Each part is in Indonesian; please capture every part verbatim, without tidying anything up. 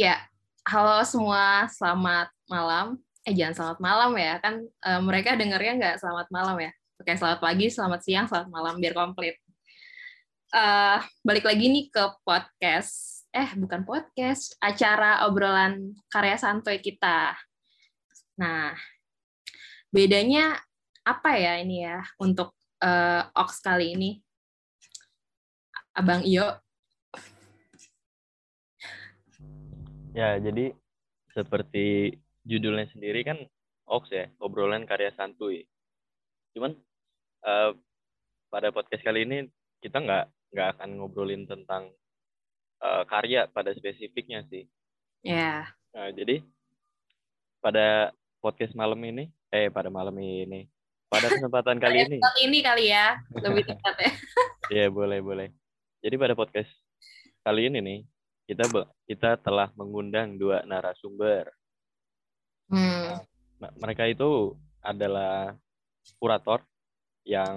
Ya, halo semua, selamat malam. Eh, jangan selamat malam ya, kan e, mereka dengarnya nggak selamat malam ya. Oke, selamat pagi, selamat siang, selamat malam, biar komplit. E, balik lagi nih ke podcast, eh bukan podcast, acara obrolan karya santuy kita. Nah, bedanya apa ya ini ya untuk e, O X kali ini? Abang Iyo. Ya, jadi seperti judulnya sendiri kan O X ya, obrolan karya santuy. Cuman uh, pada podcast kali ini kita nggak nggak akan ngobrolin tentang uh, karya pada spesifiknya sih. Ya. Yeah. Nah, jadi pada podcast malam ini, eh pada malam ini, pada kesempatan kali ini. Kali ini kali ya, lebih tepat ya. Iya, boleh boleh. Jadi pada podcast kali ini nih. Kita kita telah mengundang dua narasumber. Hmm. Nah, mereka itu adalah kurator yang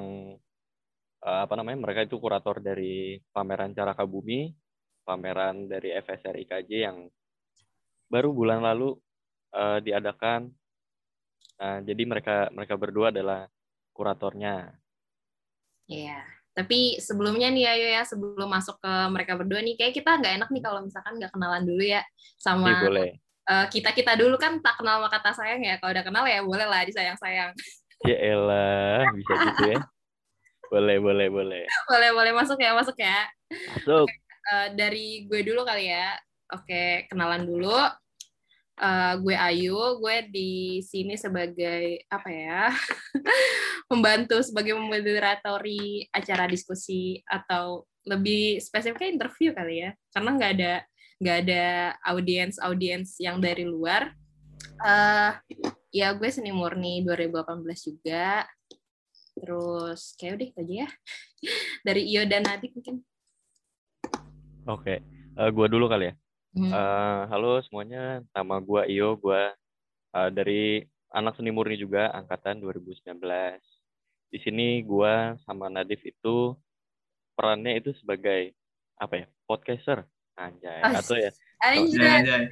apa namanya? Mereka itu kurator dari pameran Caraka Bumi, pameran dari F S R I K J yang baru bulan lalu uh, diadakan. Nah, jadi mereka mereka berdua adalah kuratornya. Iya. Yeah. Tapi sebelumnya nih Ayu ya, sebelum masuk ke mereka berdua nih, kayak kita nggak enak nih kalau misalkan nggak kenalan dulu ya sama uh, kita-kita dulu kan tak kenal sama kata sayang ya. Kalau udah kenal ya boleh lah disayang-sayang. Ya elah, bisa gitu ya. Boleh, boleh, boleh. Boleh, boleh masuk ya, masuk ya. Masuk. Okay, uh, dari gue dulu kali ya. Oke, okay, kenalan dulu. Uh, gue Ayu, gue di sini sebagai apa ya, membantu sebagai moderatori acara diskusi atau lebih spesifiknya interview kali ya, karena nggak ada nggak ada audiens audiens yang dari luar. Uh, ya gue Seni Murni dua ribu delapan belas juga, terus kayak udah itu aja ya dari Iyo dan Nadif mungkin. Oke, okay. uh, gue dulu kali ya. Hmm. Uh, halo semuanya, nama gue Iyo, gue uh, dari anak Seni Murni juga, angkatan dua ribu sembilan belas. Di sini gue sama Nadif itu perannya itu sebagai apa ya, podcaster, anjay, oh, atau ya, anjay, anjay.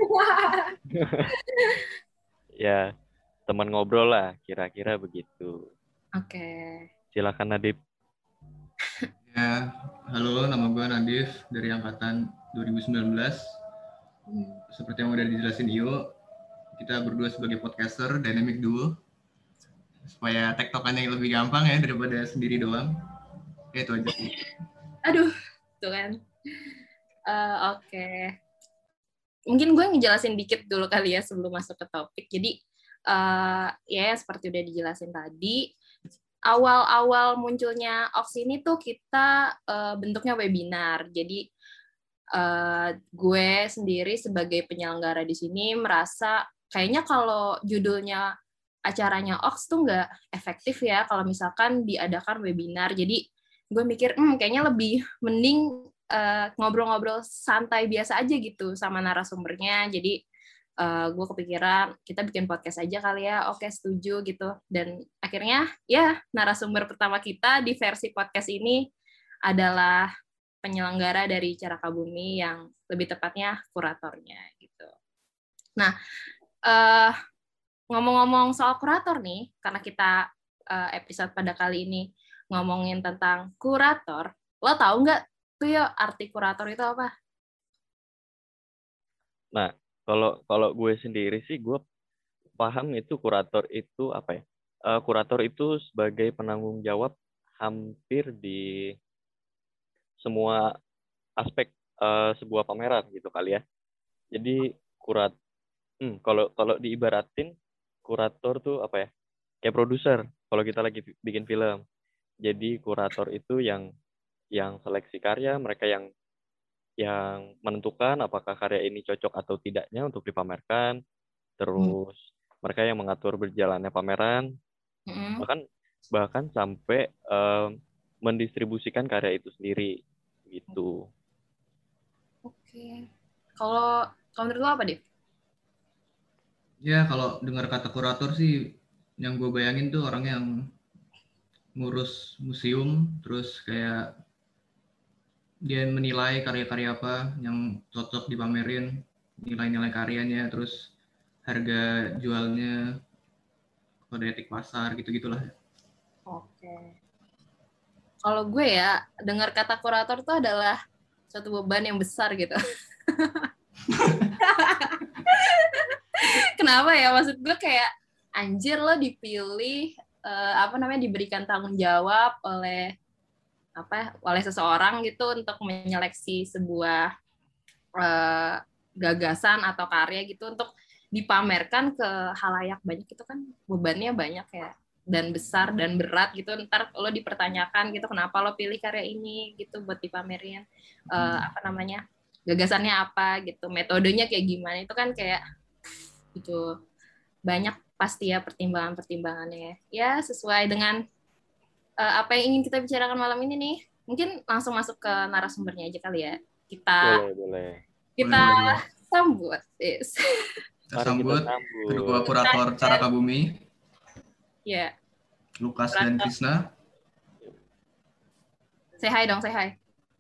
Ya teman ngobrol lah, kira-kira begitu. Oke. Okay. Silakan Nadif. Ya, halo, nama gue Nadif dari angkatan dua ribu sembilan belas. Seperti yang udah dijelasin Iyo, kita berdua sebagai podcaster, dynamic duo, supaya tektokannya lebih gampang ya daripada sendiri doang. Ya itu aja sih. Aduh, tuh kan. Uh, Oke, okay. Mungkin gue ngejelasin dikit dulu kali ya sebelum masuk ke topik. Jadi uh, ya seperti udah dijelasin tadi, awal-awal munculnya O X ini tuh kita uh, bentuknya webinar. Jadi Uh, gue sendiri sebagai penyelenggara di sini merasa kayaknya kalau judulnya acaranya O X tuh nggak efektif ya kalau misalkan diadakan webinar. Jadi gue mikir, hmm, kayaknya lebih mending uh, ngobrol-ngobrol santai biasa aja gitu sama narasumbernya. Jadi uh, gue kepikiran kita bikin podcast aja kali ya, oke setuju gitu. Dan akhirnya ya narasumber pertama kita di versi podcast ini adalah penyelenggara dari Caraka Bumi yang lebih tepatnya kuratornya gitu. Nah, uh, ngomong-ngomong soal kurator nih, karena kita uh, episode pada kali ini ngomongin tentang kurator, lo tahu nggak tuh yo arti kurator itu apa? Nah, kalau kalau gue sendiri sih gue paham itu kurator itu apa ya? Uh, kurator itu sebagai penanggung jawab hampir di semua aspek uh, sebuah pameran gitu kali ya. Jadi kurat, hmm, kalau kalau diibaratin kurator tuh apa ya? Kayak produser. Kalau kita lagi bikin film, jadi kurator itu yang yang seleksi karya, mereka yang yang menentukan apakah karya ini cocok atau tidaknya untuk dipamerkan. Terus hmm. mereka yang mengatur berjalannya pameran, hmm. bahkan bahkan sampai um, mendistribusikan karya itu sendiri. Gitu. Oke. Kalau kalau menurut lo apa, Dif? Ya, kalau dengar kata kurator sih yang gue bayangin tuh orang yang ngurus museum, terus kayak dia menilai karya-karya apa yang cocok dipamerin, nilai-nilai karyanya, terus harga jualnya, kode etik pasar, gitu-gitulah. Oke. Kalau gue ya, dengar kata kurator itu adalah suatu beban yang besar gitu. Kenapa ya? Maksud gue kayak, anjir lo dipilih, eh, apa namanya, diberikan tanggung jawab oleh apa oleh seseorang gitu untuk menyeleksi sebuah eh, gagasan atau karya gitu untuk dipamerkan ke halayak banyak, itu kan bebannya banyak ya, dan besar dan berat gitu. Ntar lo dipertanyakan gitu, kenapa lo pilih karya ini gitu buat dipamerin, eh, apa namanya, gagasannya apa gitu, metodenya kayak gimana, itu kan kayak gitu banyak pasti ya pertimbangan-pertimbangannya ya, sesuai dengan uh, apa yang ingin kita bicarakan malam ini nih. Mungkin langsung masuk ke narasumbernya aja kali ya, kita boleh, boleh. kita boleh, boleh. sambut yes. kita sambut kedua kurator Caraka Bumi ya, yeah. Lukas dan Krisna. Say hi dong, say hi.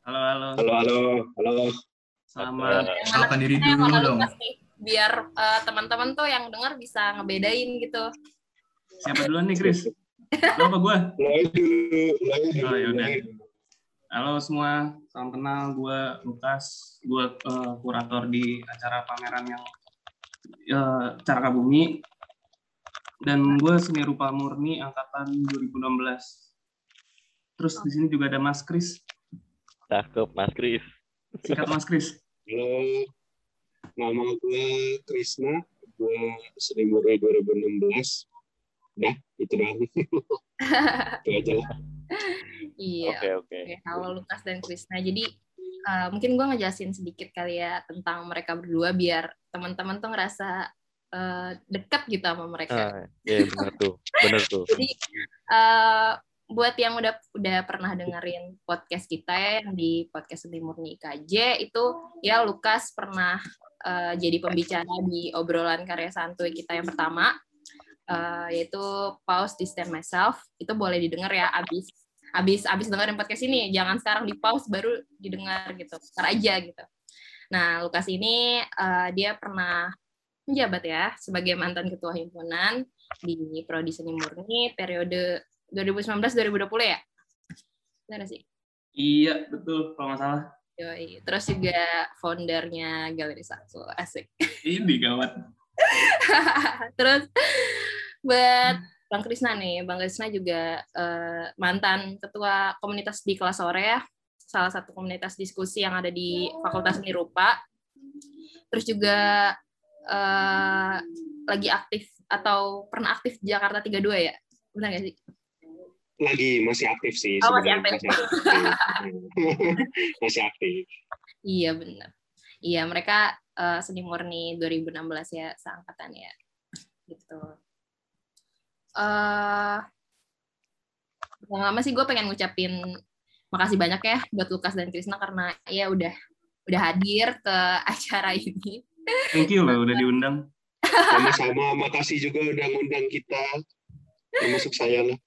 Halo, halo. Halo, halo. Halo. Selamat. Selamat diri dulu dong. Pasti biar uh, teman-teman tuh yang dengar bisa ngebedain gitu. Siapa duluan nih, Kris? Lo apa gue? Oh, yaudah. Halo semua, salam kenal. Gue Lukas, gue uh, kurator di acara pameran yang uh, Caraka Bumi. Dan gue seni rupa murni angkatan dua ribu enam belas. Terus oh. Di sini juga ada Mas Kris. Cakep, Mas Kris. Sikat Mas Kris. Halo. Nama gue Krisna, gue Seni Murni dua ribu enam belas. Nah, itu doang. Itu aja lah. Iya. Oke, oke. Halo Lukas dan Krisna. Jadi uh, mungkin gue ngejelasin sedikit kali ya tentang mereka berdua biar teman-teman tuh ngerasa uh, dekat gitu sama mereka. Iya, uh, yeah, benar tuh. Benar tuh. Jadi uh, buat yang udah udah pernah dengerin podcast kita ya, yang di podcast Seni Murni I K J itu ya, Lukas pernah uh, jadi pembicara di obrolan karya santuy kita yang pertama, uh, yaitu Pause Distance Myself. Itu boleh didengar ya, abis abis abis dengerin podcast ini jangan sekarang di pause baru didengar gitu, ntar aja gitu. Nah, Lukas ini uh, dia pernah menjabat ya sebagai mantan ketua himpunan di Prodi Seni Murni periode dua ribu sembilan belas dua ribu dua puluh ya? Benar sih? Iya, betul. Kalau nggak salah. Yoi. Terus juga foundernya Galeri Satu. Asik. Ini gawat. Terus, buat Bang Krisna nih. Bang Krisna juga uh, mantan ketua komunitas di kelas sore ya. Salah satu komunitas diskusi yang ada di Fakultas Seni Rupa. Terus juga uh, lagi aktif atau pernah aktif di Jakarta tiga puluh dua ya? Benar nggak sih? Lagi masih aktif sih. Oh, masih aktif. Masih aktif. Masih aktif. Iya, benar. Iya, mereka uh, Seni Murni dua ribu enam belas ya, seangkatan ya. Gitu. Uh, yang lama sih gue pengen ngucapin makasih banyak ya buat Lukas dan Krisna karena ya udah udah hadir ke acara ini. Thank you loh udah diundang. Sama-sama, makasih juga udah ngundang kita. Termasuk saya lah.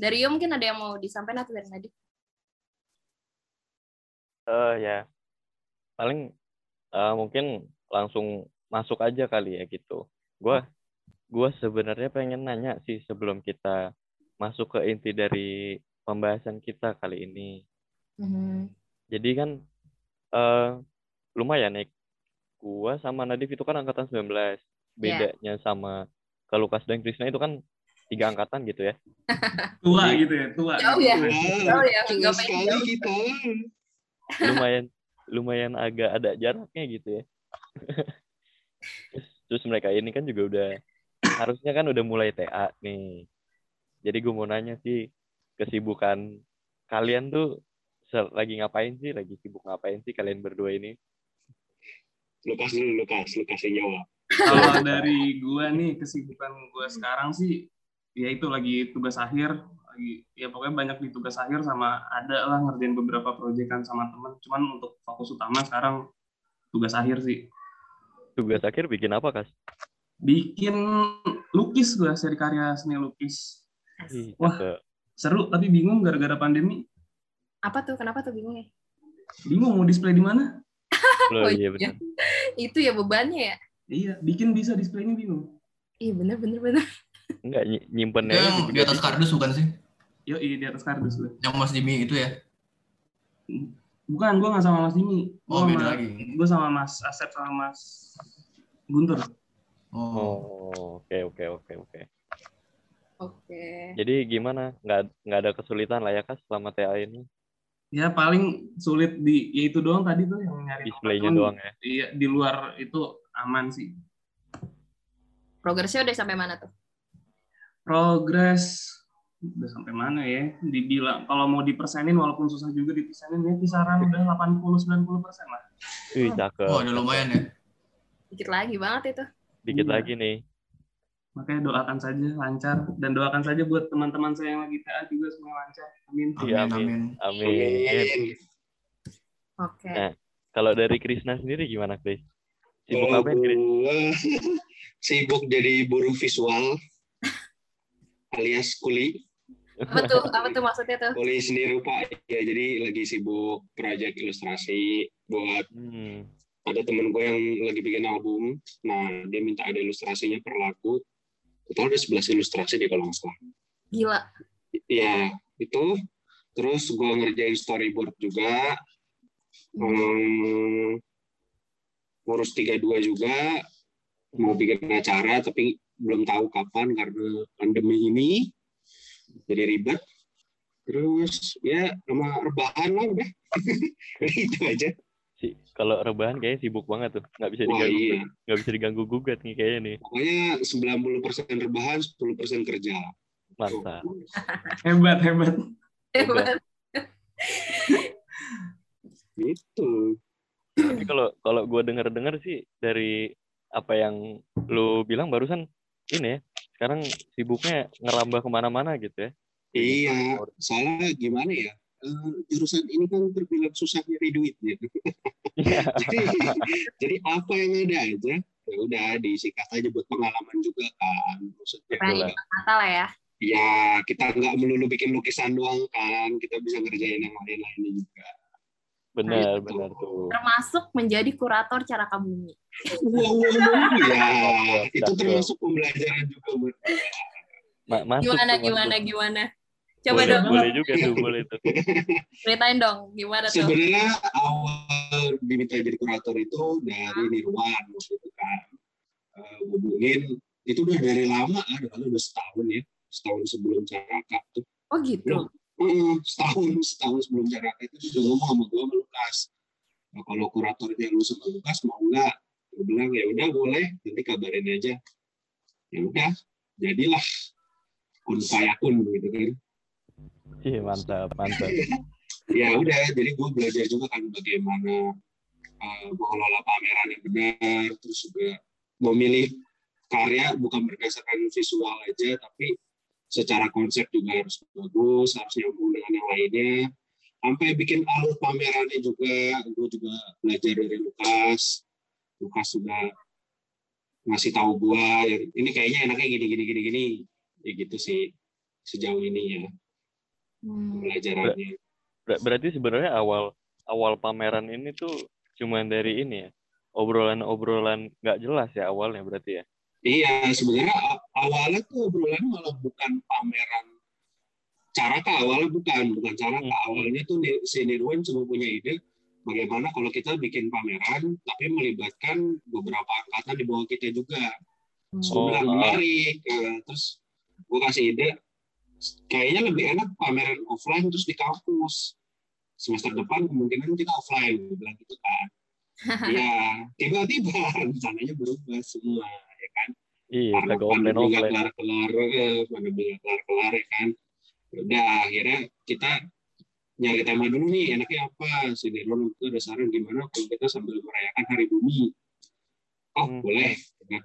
Dari Iyo mungkin ada yang mau disampaikan atau dari Nadif? Uh, ya, paling uh, mungkin langsung masuk aja kali ya gitu. Gua, gua sebenarnya pengen nanya sih sebelum kita masuk ke inti dari pembahasan kita kali ini. Mm-hmm. Jadi kan uh, lumayan ya. Gua sama Nadif itu kan angkatan sembilan belas. Bedanya yeah. sama ke Lukas dan Krisna itu kan tiga angkatan gitu ya. Tua gitu ya, tua. Jauh ya. Jauh ya, enggak main gitu. Lumayan lumayan agak ada jaraknya gitu ya. Terus, terus mereka ini kan juga udah harusnya kan udah mulai T A nih. Jadi gue mau nanya sih, kesibukan kalian tuh lagi ngapain sih? Lagi sibuk ngapain sih kalian berdua ini? Lukas dulu, Lukas, Lukas yang jawab. Kalau dari gue nih, kesibukan gue sekarang sih, ya itu lagi tugas akhir, lagi, ya pokoknya banyak di tugas akhir sama ada lah ngerjain beberapa proyekan sama temen, cuman untuk fokus utama sekarang tugas akhir sih. Tugas akhir bikin apa, Kas? Bikin lukis gue, seri karya seni lukis. Hi, wah, apa? Seru tapi bingung gara-gara pandemi. Apa tuh? Kenapa tuh bingungnya? Bingung mau display di mana? Oh, oh, iya, bener. Itu ya bebannya ya. Iya, bikin bisa display-nya bingung. Iya, bener bener bener. Enggak nyimpennya itu di atas kardus bukan sih? Yo, iya di atas kardus loh. Yang Mas Dimi itu ya? Bukan, gue nggak sama Mas Dimi. Oh, gua beda sama, lagi. Gue sama Mas Asep sama Mas Guntur. Oh, oke oke oke oke. Oke. Jadi gimana? Nggak nggak ada kesulitan lah ya Kak selama T A ini? Ya paling sulit di ya itu doang tadi tuh yang nyari display-nya doang ya. Iya, di luar itu aman sih. Progresnya udah sampai mana tuh? Progres udah sampai mana ya? Dibilang kalau mau dipersenin walaupun susah juga dipersenin ya kisaran udah delapan puluh sampai sembilan puluh persen lah. Wih, cakep. Oh, udah lumayan ya. Dikit lagi banget itu. Dikit iya. Lagi nih. Makanya doakan saja lancar dan doakan saja buat teman-teman saya yang lagi T A juga semua lancar. Amin. Amin. Ya, amin. Amin. Amin. Amin. Oke. Okay. Nah, kalau dari Krisna sendiri gimana, Kris? Sibuk oh, apa, Kris? Sibuk jadi buruh visual alias kuli. Apa tuh? Apa tuh maksudnya tuh? Kuli seni rupa. Ya, jadi lagi sibuk proyek ilustrasi buat hmm. ada teman gue yang lagi bikin album. Nah, dia minta ada ilustrasinya per lagu. Total ada sebelas ilustrasi deh kalau nggak salah. Gila. Iya, itu. Terus gue ngerjain storyboard juga. Hmm, ngurus tiga puluh dua juga. Mau bikin acara, tapi belum tahu kapan karena pandemi ini. Jadi ribet. Terus, ya sama rebahan lah udah. Itu aja. Si, kalau rebahan kayaknya sibuk banget tuh, nggak bisa diganggu, oh, iya. nggak bisa diganggu gugat nih kayaknya nih. Pokoknya sembilan puluh persen rebahan, sepuluh persen kerja. Mantap. Oh. Hebat, hebat. Hebat. Gitu. Tapi kalau kalau gue dengar-dengar sih dari apa yang lu bilang barusan ini ya, sekarang sibuknya ngerambah kemana-mana gitu ya. Iya, soalnya gimana ya? Uh, jurusan ini kan terbilang susah nyari duitnya, yeah. jadi, jadi apa yang ada aja, ya udah disikat aja buat pengalaman juga kan, maksudnya. Kata lah ya. Ya kita nggak melulu bikin lukisan doang kan, kita bisa ngerjain yang lain-lain juga. Benar, nah, benar tuh. Termasuk menjadi kurator Caraka Bumi. Wow, ya itu termasuk pembelajaran juga buat. Gimana, gimana, gimana. Coba boleh, dong. Boleh juga tuh, boleh tuh. Ceritain dong, gimana tuh? Sebenarnya awal diminta jadi kurator itu dari Nirwan, gitu kan. Uh, hubungin, itu udah dari lama, ada kan? Udah setahun ya, setahun sebelum Caraka tuh. Oh gitu? Uh, setahun, setahun sebelum Caraka itu udah ngomong sama gue sama Lukas. Nah, kalau kuratornya lu sama Lukas mau nggak? Gue bilang ya udah boleh, nanti kabarin aja. Ya udah, jadilah kun saya kun gitu kan. Iya mantap mantap. Ya udah, jadi gue belajar juga kan bagaimana uh, mengelola pameran yang benar, terus juga memilih karya bukan berdasarkan visual aja, tapi secara konsep juga harus bagus, harus nyambung dengan yang lainnya, sampai bikin alur pamerannya juga, gue juga belajar dari Lukas. Lukas juga ngasih tahu gue, ya, ini kayaknya enaknya gini gini gini gini, ya gitu sih sejauh ini ya. Hmm. Ber, ber, berarti sebenarnya awal awal pameran ini tuh cuman dari ini ya, obrolan-obrolan nggak jelas ya awalnya berarti ya. Iya, sebenarnya awalnya tuh obrolan malah bukan pameran Caraka, awalnya bukan bukan Caraka hmm. awalnya tuh si Nirwan cuma punya ide bagaimana kalau kita bikin pameran tapi melibatkan beberapa angkatan di bawah kita juga. hmm. Sebenarnya oh, menarik ya. Terus gue kasih ide kayaknya lebih enak pameran offline terus di kampus. Semester depan kemungkinan kita offline, gue bilang gitu kan. Ya, tiba-tiba rencananya berubah semua, ya kan. Iya, agak online offline. Pandemi kelar-kelar, pandemi kelar-kelar ya kan. Udah, akhirnya kita nyari tema dulu nih, enaknya apa? Si Nirwan itu ada saran gimana kalau kita sambil merayakan Hari Bumi. Oh, hmm. boleh. Kan?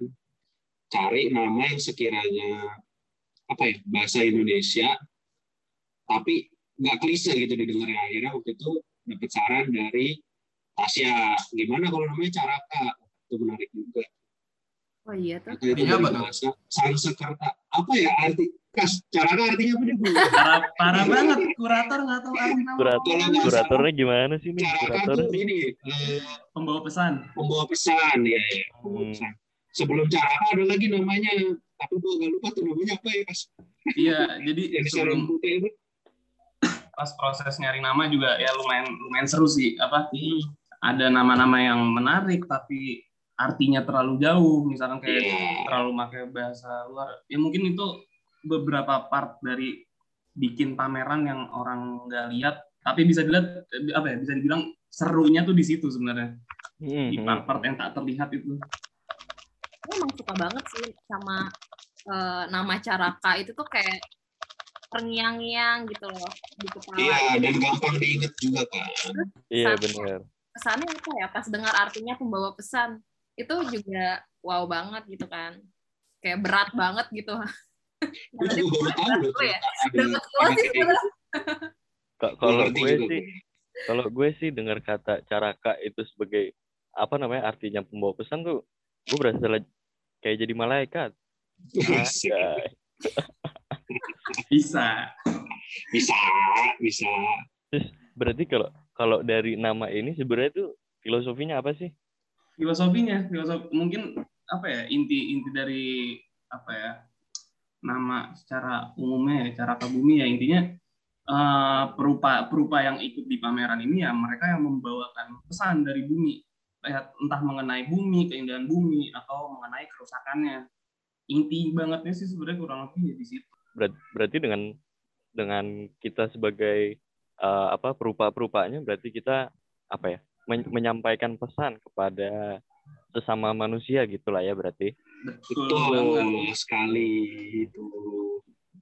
Cari nama yang sekiranya apa ya, bahasa Indonesia tapi nggak klise gitu didengarnya. Akhirnya waktu itu dapat saran dari Tasya, gimana kalau namanya Caraka, itu menarik juga. Oh iya tuh. Artinya bahasa Sanskerta apa ya arti podcast. Caraka artinya apa? Parah, parah banget. Kurator nggak tahu artinya. Kurator, kuratornya gimana sih nih? Caraka tuh ini uh, pembawa pesan. Pembawa pesan ya. ya. Pembawa pesan. Hmm. Sebelum Caraka ada lagi namanya, tapi gue agak lupa tuh namanya apa ya pas. Iya, jadi sebelum itu pas proses nyari nama juga ya lumayan lumayan seru sih apa? Hmm. Ada nama-nama yang menarik tapi artinya terlalu jauh, misalkan kayak yeah. terlalu pakai bahasa luar. Ya mungkin itu beberapa part dari bikin pameran yang orang nggak lihat, tapi bisa dilihat apa ya? Bisa dibilang serunya tuh di situ sebenarnya. Mm-hmm. Di part-part yang tak terlihat itu. Aku emang suka banget sih sama uh, nama Caraka itu tuh kayak terngiang-ngiang gitu loh di kepala. Iya, yeah, dan gampang diinget juga kan. Iya yeah, benar. Pesannya apa ya? Pas dengar artinya pembawa pesan. Itu juga wow banget gitu kan, kayak berat banget gitu. Gue juga baru tahu ya. Kalau gue sih, kalau gue sih dengar kata Caraka itu sebagai apa namanya artinya pembawa pesan tuh, gue berasa kayak jadi malaikat. Bisa, bisa, bisa. Terus berarti kalau kalau dari nama ini sebenarnya tuh filosofinya apa sih? Filosofinya, filosofi mungkin apa ya inti inti dari apa ya nama secara umumnya ya Caraka Bumi ya intinya uh, perupa perupa yang ikut di pameran ini ya mereka yang membawakan pesan dari bumi entah mengenai bumi keindahan bumi atau mengenai kerusakannya inti bangetnya sih sebenarnya kurang lebih ya di situ. Berarti dengan dengan kita sebagai uh, apa perupa perupanya berarti kita apa ya menyampaikan pesan kepada sesama manusia gitulah ya berarti. Betul banget sekali itu.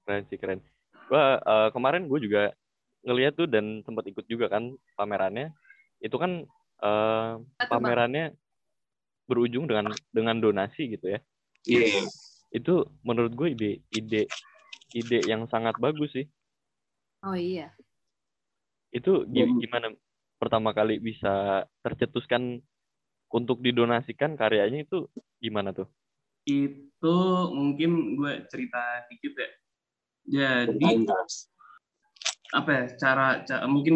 Keren sih keren. Wah, uh, kemarin gue juga ngeliat tuh dan sempat ikut juga kan pamerannya. Itu kan uh, pamerannya berujung dengan dengan donasi gitu ya. Iya. Yeah. Itu menurut gue ide ide ide yang sangat bagus sih. Oh iya. Itu gimana? Pertama kali bisa tercetuskan untuk didonasikan karyanya itu gimana tuh? Itu mungkin gue cerita dikit ya. Jadi apa ya cara, cara mungkin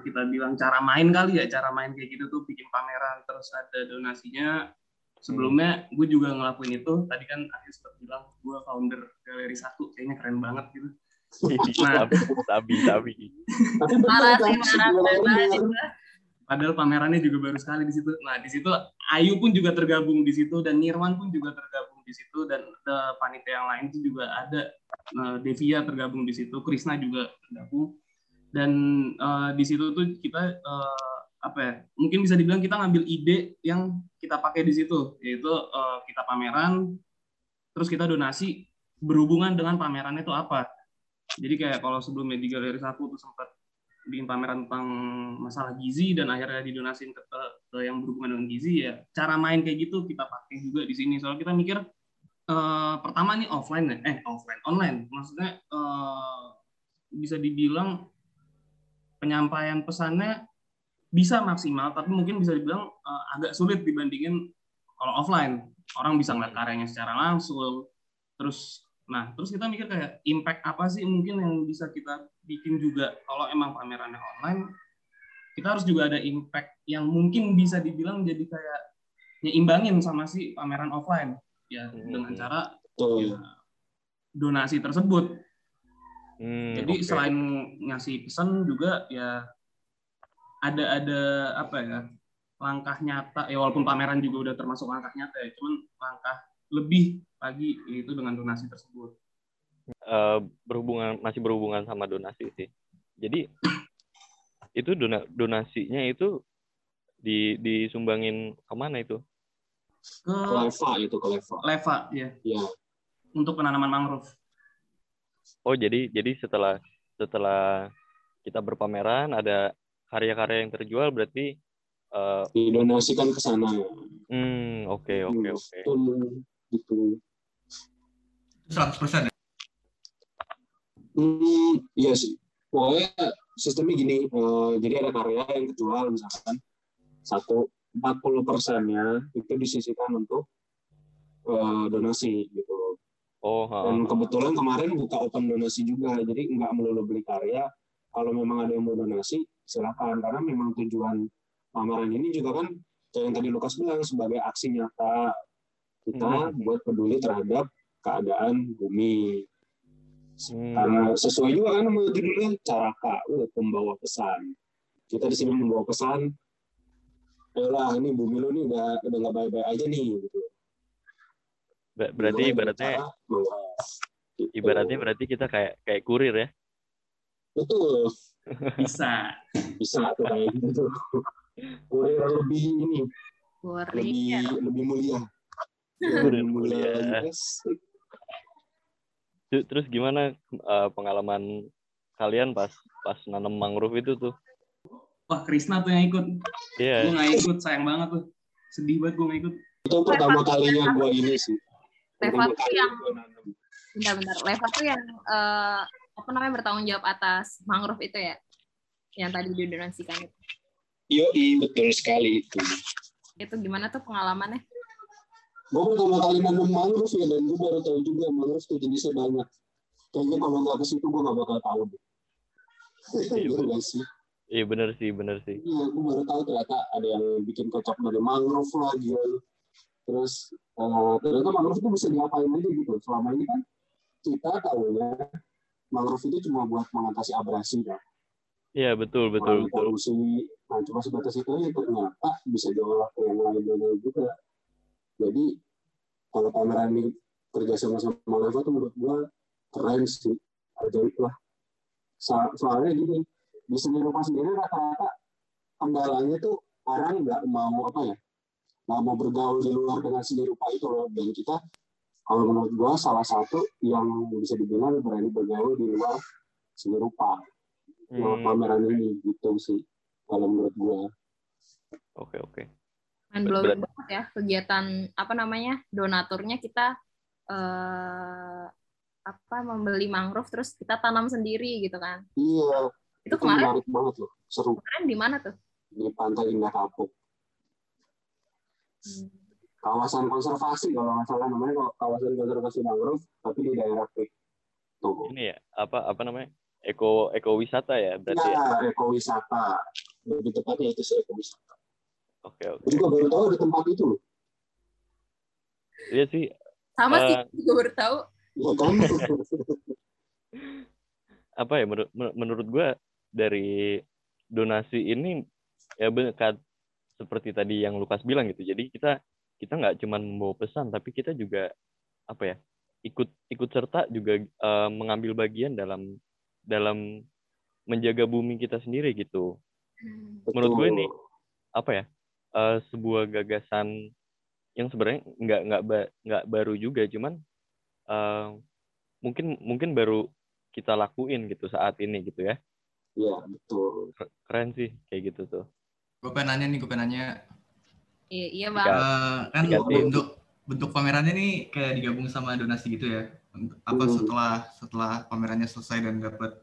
kita bilang cara main kali ya cara main kayak gitu tuh bikin pameran terus ada donasinya. Sebelumnya gue juga ngelakuin itu. Tadi kan akhirnya sempat bilang gue founder Galeri Satu kayaknya keren banget gitu. Nah, tapi tapi padahal pamerannya juga baru sekali di situ. Nah, di situ Ayu pun juga tergabung di situ dan Nirwan pun juga tergabung di situ dan uh, panitia yang lain itu juga ada uh, Devia tergabung di situ, Krisna juga tergabung. Dan uh, di situ tuh kita uh, apa ya? Mungkin bisa dibilang kita ngambil ide yang kita pakai di situ, yaitu uh, kita pameran terus kita donasi berhubungan dengan pamerannya itu apa. Jadi kayak kalau sebelumnya di Galeri Satu tuh sempat bikin pameran tentang masalah gizi dan akhirnya didonasin ke, ke yang berhubungan dengan gizi ya. Cara main kayak gitu kita pakai juga di sini. Soalnya kita mikir eh, pertama nih offline eh offline online. Maksudnya eh, bisa dibilang penyampaian pesannya bisa maksimal tapi mungkin bisa dibilang eh, agak sulit dibandingin kalau offline. Orang bisa ngeliat karyanya secara langsung. Terus Nah, terus kita mikir kayak impact apa sih mungkin yang bisa kita bikin juga kalau emang pamerannya online, kita harus juga ada impact yang mungkin bisa dibilang jadi kayak nyimbangin sama si pameran offline, ya hmm. dengan cara oh. ya, donasi tersebut. Hmm, jadi okay. selain ngasih pesan juga ya ada ada apa ya langkah nyata, ya walaupun pameran juga udah termasuk langkah nyata, ya, cuman langkah lebih lagi itu dengan donasi tersebut. Uh, berhubungan masih berhubungan sama donasi sih. Jadi itu dona, donasinya itu di disumbangin kemana itu? Ke Keleva itu Keleva. Keleva ya. Ya. Untuk penanaman mangrove. Oh jadi jadi setelah setelah kita berpameran ada karya-karya yang terjual berarti uh, didonasikan ke sana. Hmm oke okay, oke okay, oke. Okay. Gitu. seratus persen ya? Hmm, iya sih. Pokoknya sistemnya gini, eh, jadi ada karya yang dijual misalkan satu empat puluh persennya itu disisihkan untuk eh, donasi gitu. Oh, ha. Dan kebetulan kemarin buka open donasi juga, jadi nggak melulu beli karya. Kalau memang ada yang mau donasi, silakan. Karena memang tujuan pameran ini juga kan, yang tadi Lukas bilang, sebagai aksi nyata kita hmm. buat peduli terhadap keadaan bumi. Hmm. Karena sesuai juga kan sama judulnya, Caraka, uh, pembawa pesan. Kita di sini membawa pesan, ayolah ini bumi lu nih udah udah nggak baik-baik aja nih. Gitu. Berarti ibaratnya, gitu. ibaratnya berarti kita kayak kayak kurir ya? Betul. Bisa. Bisa tuh kayak gitu. Kurir lebih ini, kurir. lebih lebih mulia. Kurir mulia. Yes. Terus gimana uh, pengalaman kalian pas pas nanam mangrove itu tuh? Wah, Krisna tuh yang ikut. Yeah. Gue nggak ikut, sayang banget tuh. Sedih banget gue nggak ikut. Itu pertama Leva, kalinya gue ini sih. Leva tuh yang, bentar-bentar. Leva tuh yang uh, apa namanya bertanggung jawab atas mangrove itu ya, yang tadi didonasikan itu. Yoi, betul sekali itu. Itu gimana tuh pengalamannya? Gue pertama kali nanam mangrove ya, dan gue baru tahu juga mangrove tuh jenisnya banyak. Kayaknya kalau nggak ke situ gue nggak bakal tahu. Iya sih. Iya benar sih, benar sih. Iya, gue baru tahu ternyata ada yang bikin kocok dari mangrove lagi. Terus uh, ternyata mangrove itu bisa diapain aja gitu. Selama ini kan kita tahunya mangrove itu cuma buat mengatasi abrasi kan. Iya betul betul. Polusi, nah, cuma sebatas itu aja, ternyata bisa diolah ke yang lain-lain juga. Jadi kalau pameran ini kerja sama sama Leva tuh menurut gue keren sih, ajaib lah. Soalnya gini, di seni rupa sendiri rata-rata kendalanya tuh orang nggak mau apa ya, nggak mau bergaul di luar dengan seni rupa itu loh. Dan kita, kalau menurut gue salah satu yang bisa dibilang berani bergaul di luar seni rupa, hmm. nah, pameran ini gitu sih kalau menurut gue. Oke okay, oke. Okay. Mind blowing banget ya kegiatan apa namanya donaturnya kita eh, apa membeli mangrove terus kita tanam sendiri gitu kan. Iya itu, itu kemarin menarik banget loh, seru. Kemarin di mana tuh? Di Pantai Indah Kapuk, hmm. kawasan konservasi kalau nggak salah namanya, kawasan konservasi mangrove tapi di daerah tuh ini ya apa apa namanya eko ekowisata ya berarti ya, ya? Ekowisata lebih tepatnya itu sih, ekowisata. Oke, oke. Juga baru tahu di tempat itu. Iya sih. Sama uh, sih, juga baru tahu. Apa ya, menurut, menurut gue dari donasi ini ya berkat seperti tadi yang Lukas bilang gitu. Jadi kita kita nggak cuma membawa pesan, tapi kita juga apa ya ikut ikut serta juga uh, mengambil bagian dalam dalam menjaga bumi kita sendiri gitu. Betul. Menurut gue ini apa ya? Uh, sebuah gagasan yang sebenarnya nggak nggak nggak baru juga, cuman uh, mungkin mungkin baru kita lakuin gitu saat ini gitu ya. Iya betul. Keren sih kayak gitu tuh. Gue pengen nanya nih, gue pengen nanya. Iya iya bang. Uh, kan Dikatif. bentuk bentuk pamerannya nih kayak digabung sama donasi gitu ya. Apa uh. setelah setelah pamerannya selesai dan dapat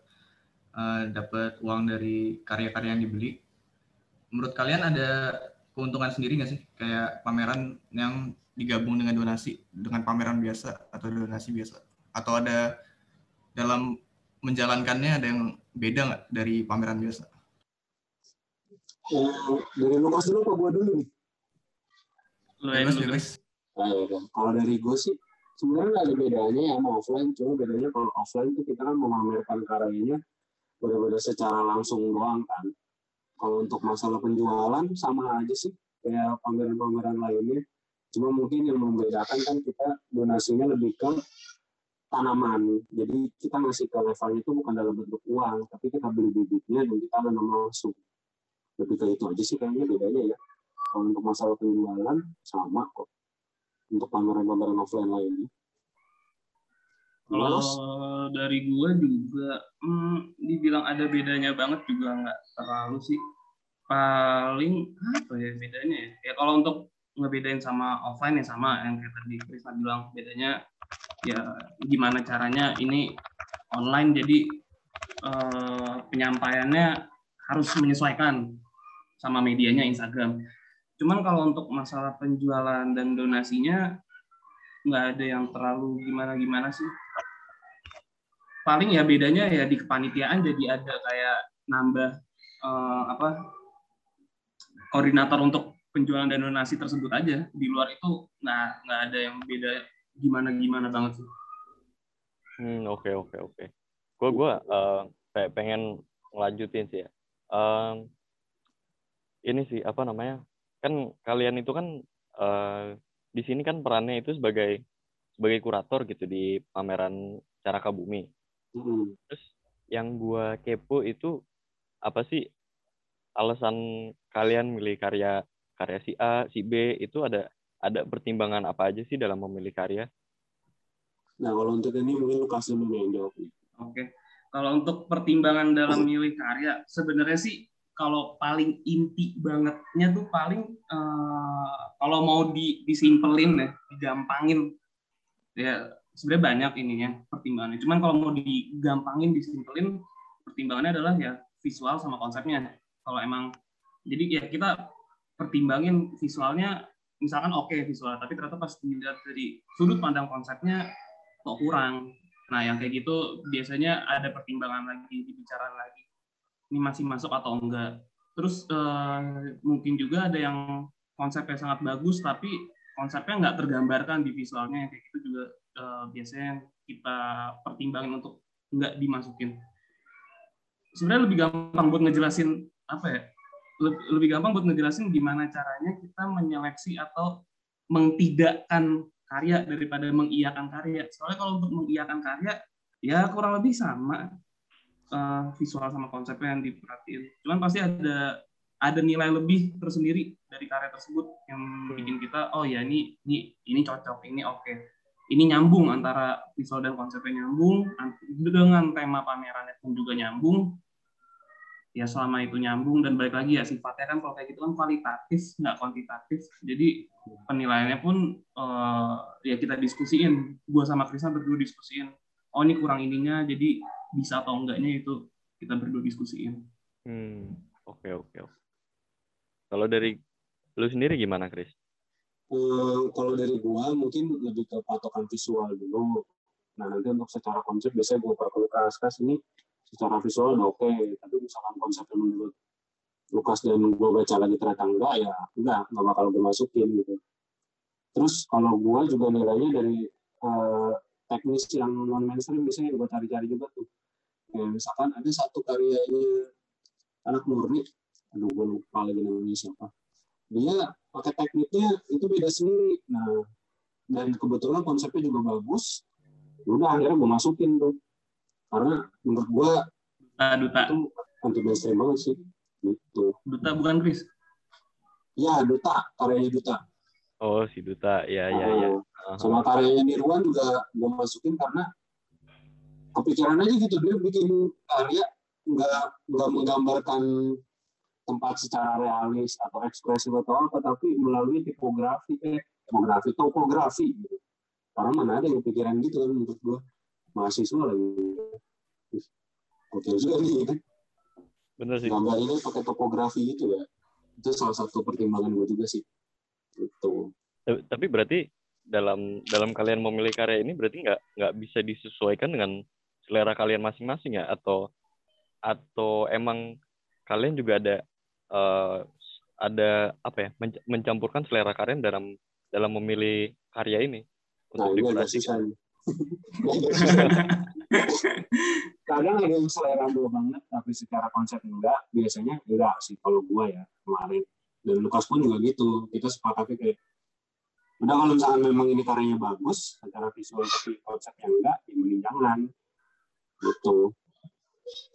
uh, dapat uang dari karya-karya yang dibeli, menurut kalian ada keuntungan sendiri nggak sih? Kayak pameran yang digabung dengan donasi, dengan pameran biasa atau donasi biasa? Atau ada dalam menjalankannya ada yang beda nggak dari pameran biasa? Eh, dari Lukas dulu apa gue dulu nih? Lukas, Lukas. Kalau dari gue sih, sebenarnya nggak ada bedanya ya sama offline. Cuma bedanya kalau offline itu kita kan memamerkan karyanya benar-benar secara langsung doang kan. Kalau untuk masalah penjualan sama aja sih kayak pameran-pameran lainnya, cuma mungkin yang membedakan kan kita donasinya lebih ke tanaman, jadi kita ngasih ke levelnya itu bukan dalam bentuk uang, tapi kita beli bibitnya dan kita nanam langsung. Lebih ke itu aja sih kayaknya bedanya ya. Kalau untuk masalah penjualan sama kok untuk pameran-pameran offline lainnya. Kalau dari gue juga, hmm, dibilang ada bedanya banget juga nggak terlalu sih. Paling apa ya bedanya ya? Ya kalau untuk ngebedain sama offline ya sama yang kayak tadi Krisna bilang, bedanya ya gimana caranya ini online, jadi eh, penyampaiannya harus menyesuaikan sama medianya Instagram. Cuman kalau untuk masalah penjualan dan donasinya nggak ada yang terlalu gimana-gimana sih. Paling ya bedanya ya di kepanitiaan jadi ada kayak nambah eh, apa koordinator untuk penjualan dan donasi tersebut aja. Di luar itu nah nggak ada yang beda gimana-gimana banget sih. Hmm, oke okay, oke okay, oke. Okay. Gua gua uh, kayak pengen ngelanjutin sih ya. Um, ini sih apa namanya? Kan kalian itu kan uh, di sini kan perannya itu sebagai sebagai kurator gitu di pameran Caraka Bumi. Mm. Terus yang gua kepo itu apa sih alasan kalian milih karya karya si A, si B itu ada ada pertimbangan apa aja sih dalam memilih karya? Nah, kalau untuk ini mungkin Lukas dulu yang jawab. Oke. Okay. Kalau untuk pertimbangan dalam milih karya, sebenarnya sih kalau paling inti bangetnya tuh paling eh, kalau mau di disimpelin ya, digampangin. Ya, sebenarnya banyak ininya pertimbangannya. Cuman kalau mau digampangin, disimpelin, pertimbangannya adalah ya visual sama konsepnya. Kalau emang jadi ya kita pertimbangin visualnya misalkan oke okay, visual, tapi ternyata pas dilihat dari sudut pandang konsepnya kok kurang. Nah, yang kayak gitu biasanya ada pertimbangan lagi, dibicarakan lagi. Ini masih masuk atau enggak. Terus eh, mungkin juga ada yang konsepnya sangat bagus, tapi konsepnya nggak tergambarkan di visualnya. Kayak gitu juga eh, biasanya kita pertimbangin untuk nggak dimasukin. Sebenarnya lebih gampang buat ngejelasin, apa ya, lebih gampang buat ngejelasin gimana caranya kita menyeleksi atau mengtidakkan karya daripada mengiyakan karya. Soalnya kalau untuk mengiyakan karya, ya kurang lebih sama uh, visual sama konsepnya yang diperhatiin. Cuman pasti ada ada nilai lebih tersendiri dari karya tersebut yang bikin kita, oh ya ini ini ini cocok, ini oke, okay. Ini nyambung antara visual dan konsepnya nyambung, dengan tema pamerannya pun juga nyambung. Ya selama itu nyambung, dan balik lagi ya sifatnya kan kalau kayak gitu kan kualitatif, nggak kuantitatif. Jadi penilaiannya pun uh, ya kita diskusiin. Gua sama Krisna berdua diskusiin. Oh ini kurang ininya, jadi bisa atau enggaknya itu kita berdua diskusiin. Hmm, oke oke oke. Kalau dari lu sendiri gimana, Kris? Hmm, kalau dari gua mungkin lebih ke patokan visual dulu. Nah nanti untuk secara konsep biasanya gua perkelukas kas ini. Secara visual oke, okay. Tapi misalkan konsepnya menurut Lukas dan gue baca lagi ternyata enggak, ya enggak, enggak bakal gue masukin gitu. Terus kalau gue juga nilainya dari uh, teknis yang non-mainstream biasanya gue cari-cari juga tuh. Ya, misalkan ada satu karyanya anak murni, aduh gue lupa lagi namanya siapa. Dia pakai tekniknya itu beda sendiri. Nah, dan kebetulan konsepnya juga bagus, udah akhirnya gue masukin tuh. Karena menurut gua duta, duta. Itu anti mainstream banget sih gitu. Duta bukan Kris? Ya duta, karyanya duta. Oh si duta, ya ya uh, ya. Uh-huh. Sama karyanya Nirwan juga gua masukin karena kepikiran aja gitu, dia bikin karya nggak nggak menggambarkan tempat secara realis atau ekspresif atau apa, tapi melalui tipografi, eh, tipografi, topografi gitu. Karena mana ada yang pikiran gitu kan menurut gua. Mahasiswa lagi oke juga nih kan bener sih gambar ini pakai topografi gitu ya, itu salah satu pertimbangan gue juga sih gitu. Tapi berarti dalam dalam kalian memilih karya ini berarti nggak nggak bisa disesuaikan dengan selera kalian masing-masing ya, atau atau emang kalian juga ada uh, ada apa ya mencampurkan selera kalian dalam dalam memilih karya ini untuk nah, dikurasikan. Kadang ada yang selera gue banget tapi secara konsep enggak, biasanya enggak sih kalau gue ya kemarin, dan Lukas pun juga gitu. Kita sepakatnya kayak udah kalau misalkan memang ini karyanya bagus secara visual tapi konsepnya enggak, ya mending jangan gitu.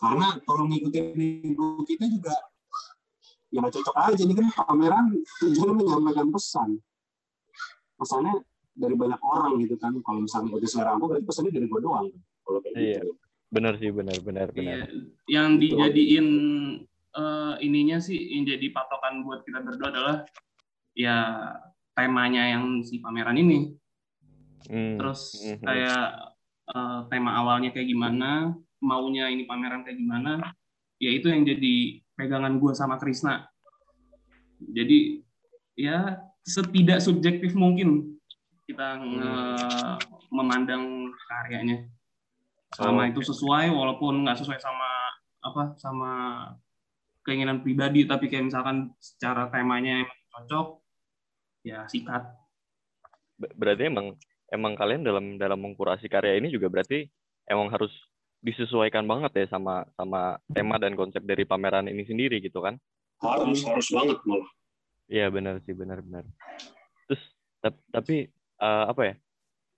Karena kalau ngikutin ibu kita juga ya gak cocok aja. Ini kan pameran tujuannya menyampaikan pesan, pesannya dari banyak orang gitu kan. Kalau misalnya udah selera aku berarti pesannya dari gue doang kalau kayak iya, gitu. Benar sih, benar benar benar. Iya. Yang gitu. Dijadiin uh, ininya sih yang jadi patokan buat kita berdua adalah ya temanya yang si pameran ini. Hmm. Terus hmm. kayak uh, tema awalnya kayak gimana, maunya ini pameran kayak gimana, ya itu yang jadi pegangan gue sama Krisna. Jadi ya setidak subjektif mungkin kita memandang karyanya. Selama itu sesuai, walaupun nggak sesuai sama apa sama keinginan pribadi, tapi kayak misalkan secara temanya cocok, ya sikat. Berarti emang emang kalian dalam dalam mengkurasi karya ini juga berarti emang harus disesuaikan banget ya sama sama tema dan konsep dari pameran ini sendiri gitu kan? Harus harus banget malah. Iya benar sih benar benar. Terus tapi uh, apa ya?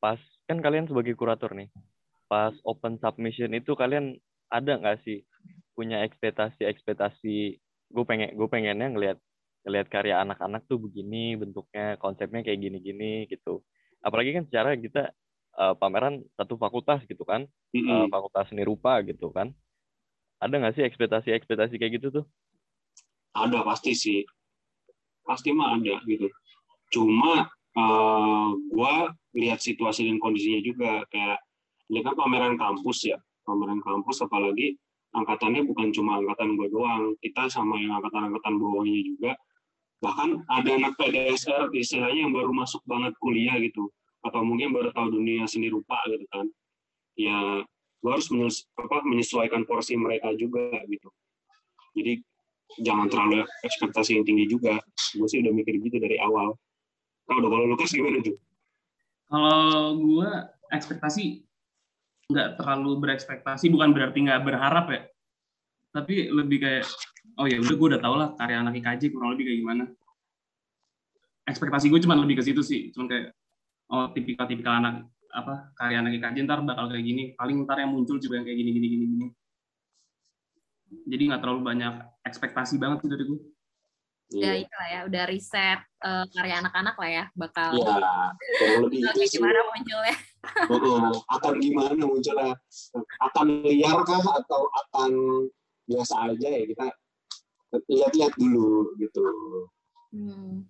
Pas kan kalian sebagai kurator nih, pas open submission itu kalian ada nggak sih punya ekspektasi ekspektasi? Gue pengen gue pengennya ngelihat ngelihat karya anak-anak tuh begini bentuknya, konsepnya kayak gini-gini gitu. Apalagi kan secara kita uh, pameran satu fakultas gitu kan, mm-hmm. uh, fakultas seni rupa gitu kan. Ada nggak sih ekspektasi-ekspektasi kayak gitu tuh? Ada pasti sih, pasti mah ada gitu. Cuma uh, gue lihat situasi dan kondisinya juga, kayak ini kan pameran kampus ya, pameran kampus apalagi angkatannya bukan cuma angkatan gue doang, kita sama yang angkatan-angkatan bawahnya juga. Bahkan ada anak P D S R istilahnya yang baru masuk banget kuliah gitu, atau mungkin baru tahu dunia seni rupa gitu kan, ya gue harus menyesuaikan porsi mereka juga gitu. Jadi jangan terlalu ekspektasi yang tinggi juga, gue sih udah mikir gitu dari awal. Kalau kalau Lukas gimana tuh? Kalau gue ekspektasi nggak terlalu berekspektasi, bukan berarti nggak berharap ya, tapi lebih kayak oh ya udah gue udah tau lah karya anak I K J kurang lebih kayak gimana. Ekspektasi gue cuma lebih ke situ sih, cuma kayak oh tipikal-tipikal anak apa karya anak I K J ntar bakal kayak gini, paling ntar yang muncul juga yang kayak gini gini gini gini. Jadi nggak terlalu banyak ekspektasi banget sih dari gue. Udah itu lah ya, udah riset uh, karya anak-anak lah ya, bakal ya, kayak gimana munculnya. Uh-uh. Akan gimana munculnya? Akan liar kah atau akan biasa aja ya, kita lihat-lihat dulu gitu. Hmm.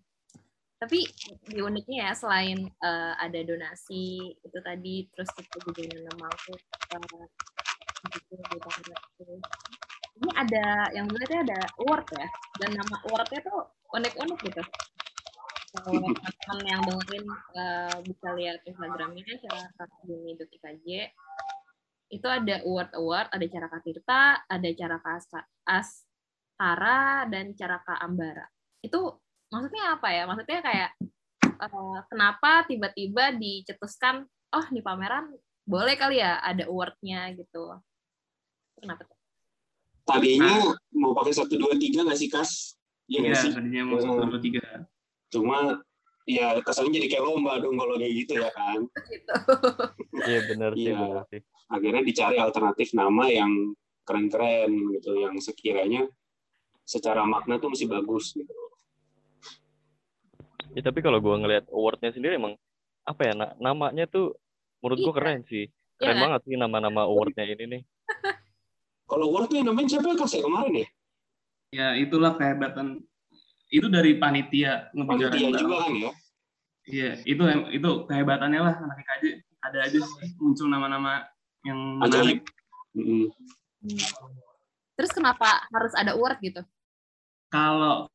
Tapi di uniknya ya, selain uh, ada donasi itu tadi, terus kita juga menemangku uh, gitu, gitu. Ini ada yang dilihatnya ada award ya, dan nama awardnya tuh unik-unik gitu. Kalau teman-teman yang dengerin uh, bisa lihat Instagramnya Caraka Bumi I K J. Itu ada award-award, ada Caraka Tirta, ada Caraka As Tara, dan Caraka Ambara. Itu maksudnya apa ya? Maksudnya kayak uh, kenapa tiba-tiba dicetuskan, oh di pameran boleh kali ya ada award-nya gitu. Kenapa tuh? Tadinya mau pakai satu dua tiga nggak sih, Kas? Ya, iya, sih? Tadinya mau satu dua tiga. Cuma ya kesannya jadi kayak lomba dong kalau kayak gitu ya kan? Iya benar sih. Ya. Akhirnya dicari alternatif nama yang keren-keren gitu, yang sekiranya secara makna tuh masih bagus gitu. Ya tapi kalau gue ngelihat award-nya sendiri emang apa ya, na- namanya tuh menurut gue keren sih. Keren ya, banget sih nama-nama award-nya ini nih. Kalau award-nya namanya siapa kasih kemarin ya? Ya itulah kehebatan. Itu dari panitia ngebicara. Panitia juga kan ya? Iya, itu itu kehebatannya lah anak I K J. Ada aja muncul nama-nama yang menarik. Mm-hmm. Terus kenapa harus ada award gitu? Kalau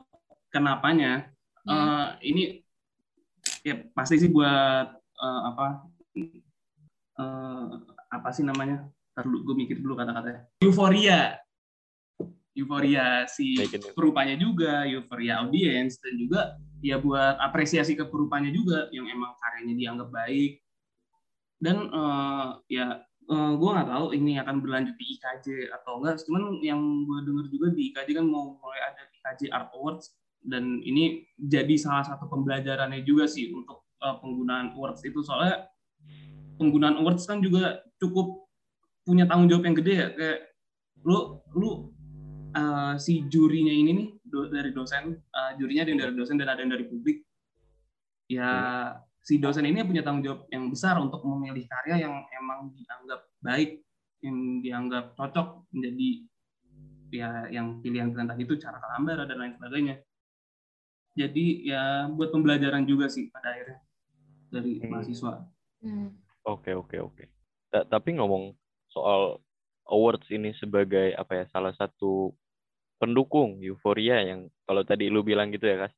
kenapanya hmm. uh, ini ya pasti sih buat uh, apa uh, apa sih namanya? Ntar gue mikir dulu kata-katanya. Euforia, euforia si perupanya juga, euforia audiens, dan juga ya buat apresiasi ke perupanya juga yang emang karyanya dianggap baik. Dan uh, ya. Uh, gue nggak tahu ini akan berlanjut di I K J atau enggak, cuman yang gue dengar juga di I K J kan mau mulai ada I K J Art Awards, dan ini jadi salah satu pembelajarannya juga sih untuk uh, penggunaan awards itu, soalnya penggunaan awards kan juga cukup punya tanggung jawab yang gede ya, kayak lu lu uh, si jurinya ini nih do, dari dosen, uh, jurinya ada yang dari dosen dan ada yang dari publik ya. hmm. Si dosen ini punya tanggung jawab yang besar untuk memilih karya yang emang dianggap baik, yang dianggap cocok menjadi ya yang pilihan-pilihan tadi itu Caraka Ambara dan lain sebagainya. Jadi ya buat pembelajaran juga sih pada akhirnya dari hmm. mahasiswa. Oke oke oke. Tapi ngomong soal awards ini sebagai apa ya, salah satu pendukung euforia yang kalau tadi lu bilang gitu ya, Kas.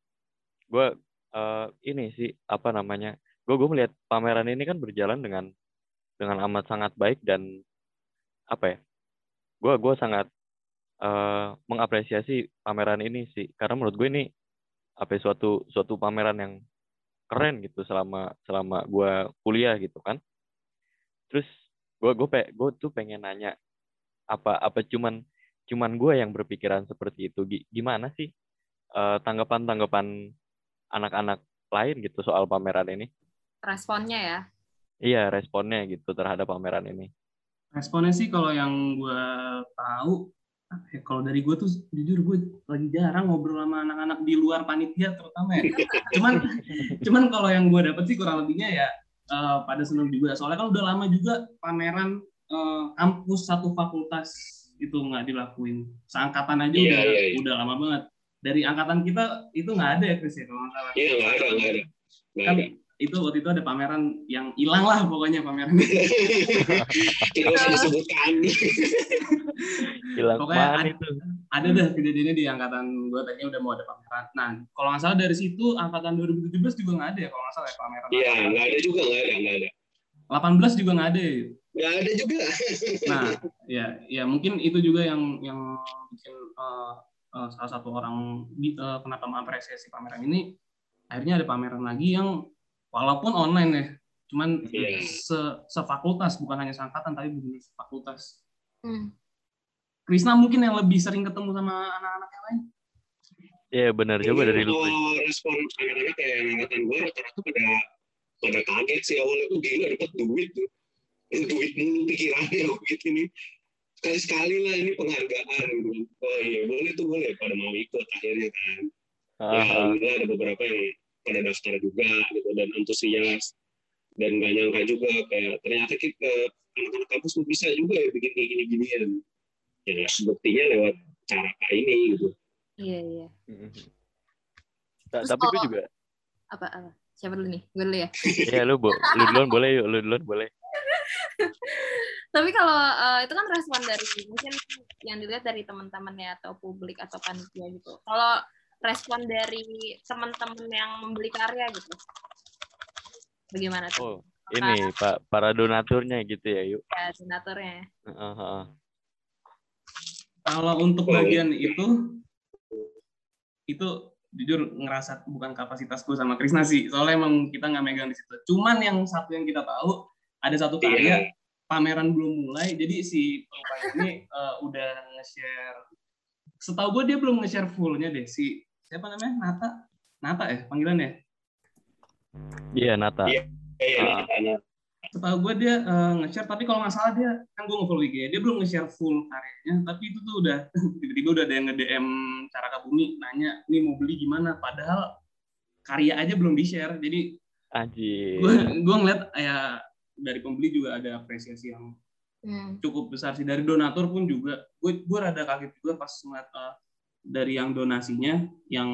Gue Uh, ini sih apa namanya gue gue melihat pameran ini kan berjalan dengan dengan amat sangat baik, dan apa ya, gue gue sangat uh, mengapresiasi pameran ini sih, karena menurut gue ini apa ya, suatu suatu pameran yang keren gitu selama selama gue kuliah gitu kan. Terus gue gue pe gue tuh pengen nanya, apa apa cuman cuman gue yang berpikiran seperti itu? Gimana sih uh, tanggapan tanggapan anak-anak lain gitu soal pameran ini? Responnya ya? Iya, responnya gitu terhadap pameran ini. Responnya sih kalau yang gue tahu, eh, kalau dari gue tuh jujur gue lagi jarang ngobrol sama anak-anak di luar panitia terutama ya. Cuman cuman kalau yang gue dapet sih kurang lebihnya ya uh, pada senang juga. Soalnya kan udah lama juga pameran uh, kampus satu fakultas itu nggak dilakuin. Seangkatan aja yeah, udah, yeah, yeah. udah lama banget. Dari angkatan kita itu nggak ada ya, Kris ya? Kalau nggak salah. Iya, nggak ada, nggak ada. Kan itu waktu itu ada pameran yang hilang lah pokoknya pameran. Tidak usah disebutkan. Hilang pameran itu. Ada dah kejadiannya di angkatan gue, tadinya udah mau ada pameran. Nah, kalau nggak salah dari situ angkatan dua ribu tujuh belas juga nggak ada ya, kalau nggak salah ya pameran. Iya, nggak ada juga, nggak ada, nggak ada. delapan belas juga nggak ada. Nggak ada juga. Nah, ya, ya mungkin itu juga yang yang bikin uh, salah satu orang uh, kenapa mengapresiasi pameran ini, akhirnya ada pameran lagi yang walaupun online ya, cuman yeah. se-fakultas, bukan hanya seangkatan tapi benar-benar fakultas. Hmm. Krisna mungkin yang lebih sering ketemu sama anak-anak yang lain. Iya yeah, benar juga dari lu. Kalau respon anak-anak kayak angkatan gue rata-rata pada pada kaget sih awalnya, tuh gila dapat duit tuh, duit mulu pikirannya duit ini. Sekali-sekali lah ini penghargaan. Oh iya, boleh tuh boleh. Pada mau ikut akhirnya kan. Ya, alhamdulillah ada beberapa yang pada daftar juga gitu, dan antusias. Dan gak nyangka juga kayak ternyata kita anak-anak kampus tuh bisa juga ya bikin kayak gini-ginian. Ya, buktinya lewat cara kayak ini gitu. Iya, iya. Nah, tapi gue juga. Apa, apa? Siapa dulu nih? Gue dulu ya? Iya, lu, bo- lu duluan boleh yuk. Lu duluan boleh. Tapi kalau uh, itu kan respon dari mungkin yang dilihat dari teman-temannya atau publik atau panitia gitu. Kalau respon dari teman-teman yang membeli karya gitu, bagaimana tuh? Oh, ini pak para donaturnya gitu ya, yuk. Ya, donaturnya. Uh-huh. Kalau untuk bagian itu, itu jujur ngerasa bukan kapasitasku sama Krisna sih. Soalnya emang kita nggak megang di situ. Cuman yang satu yang kita tahu, ada satu karya pameran belum mulai, jadi si pelupa ini uh, udah nge-share. Setahu gue dia belum nge-share full-nya deh, si siapa namanya? Nata? Nata ya panggilannya? Iya, yeah, Nata. Iya, yeah, yeah, uh, yeah. Setahu gue dia uh, nge-share, tapi kalau nggak salah dia, kan gue nge-follow I G-nya, dia belum nge-share full karyanya, tapi itu tuh udah, tiba-tiba udah ada yang nge-D M Caraka Bumi, nanya, nih mau beli gimana? Padahal karya aja belum di-share, jadi Ajir. gue, gue ngeliat ya, dari pembeli juga ada apresiasi yang hmm. cukup besar sih, dari donatur pun juga. Gue gue rada kaget juga pas ngeliat uh, dari yang donasinya, yang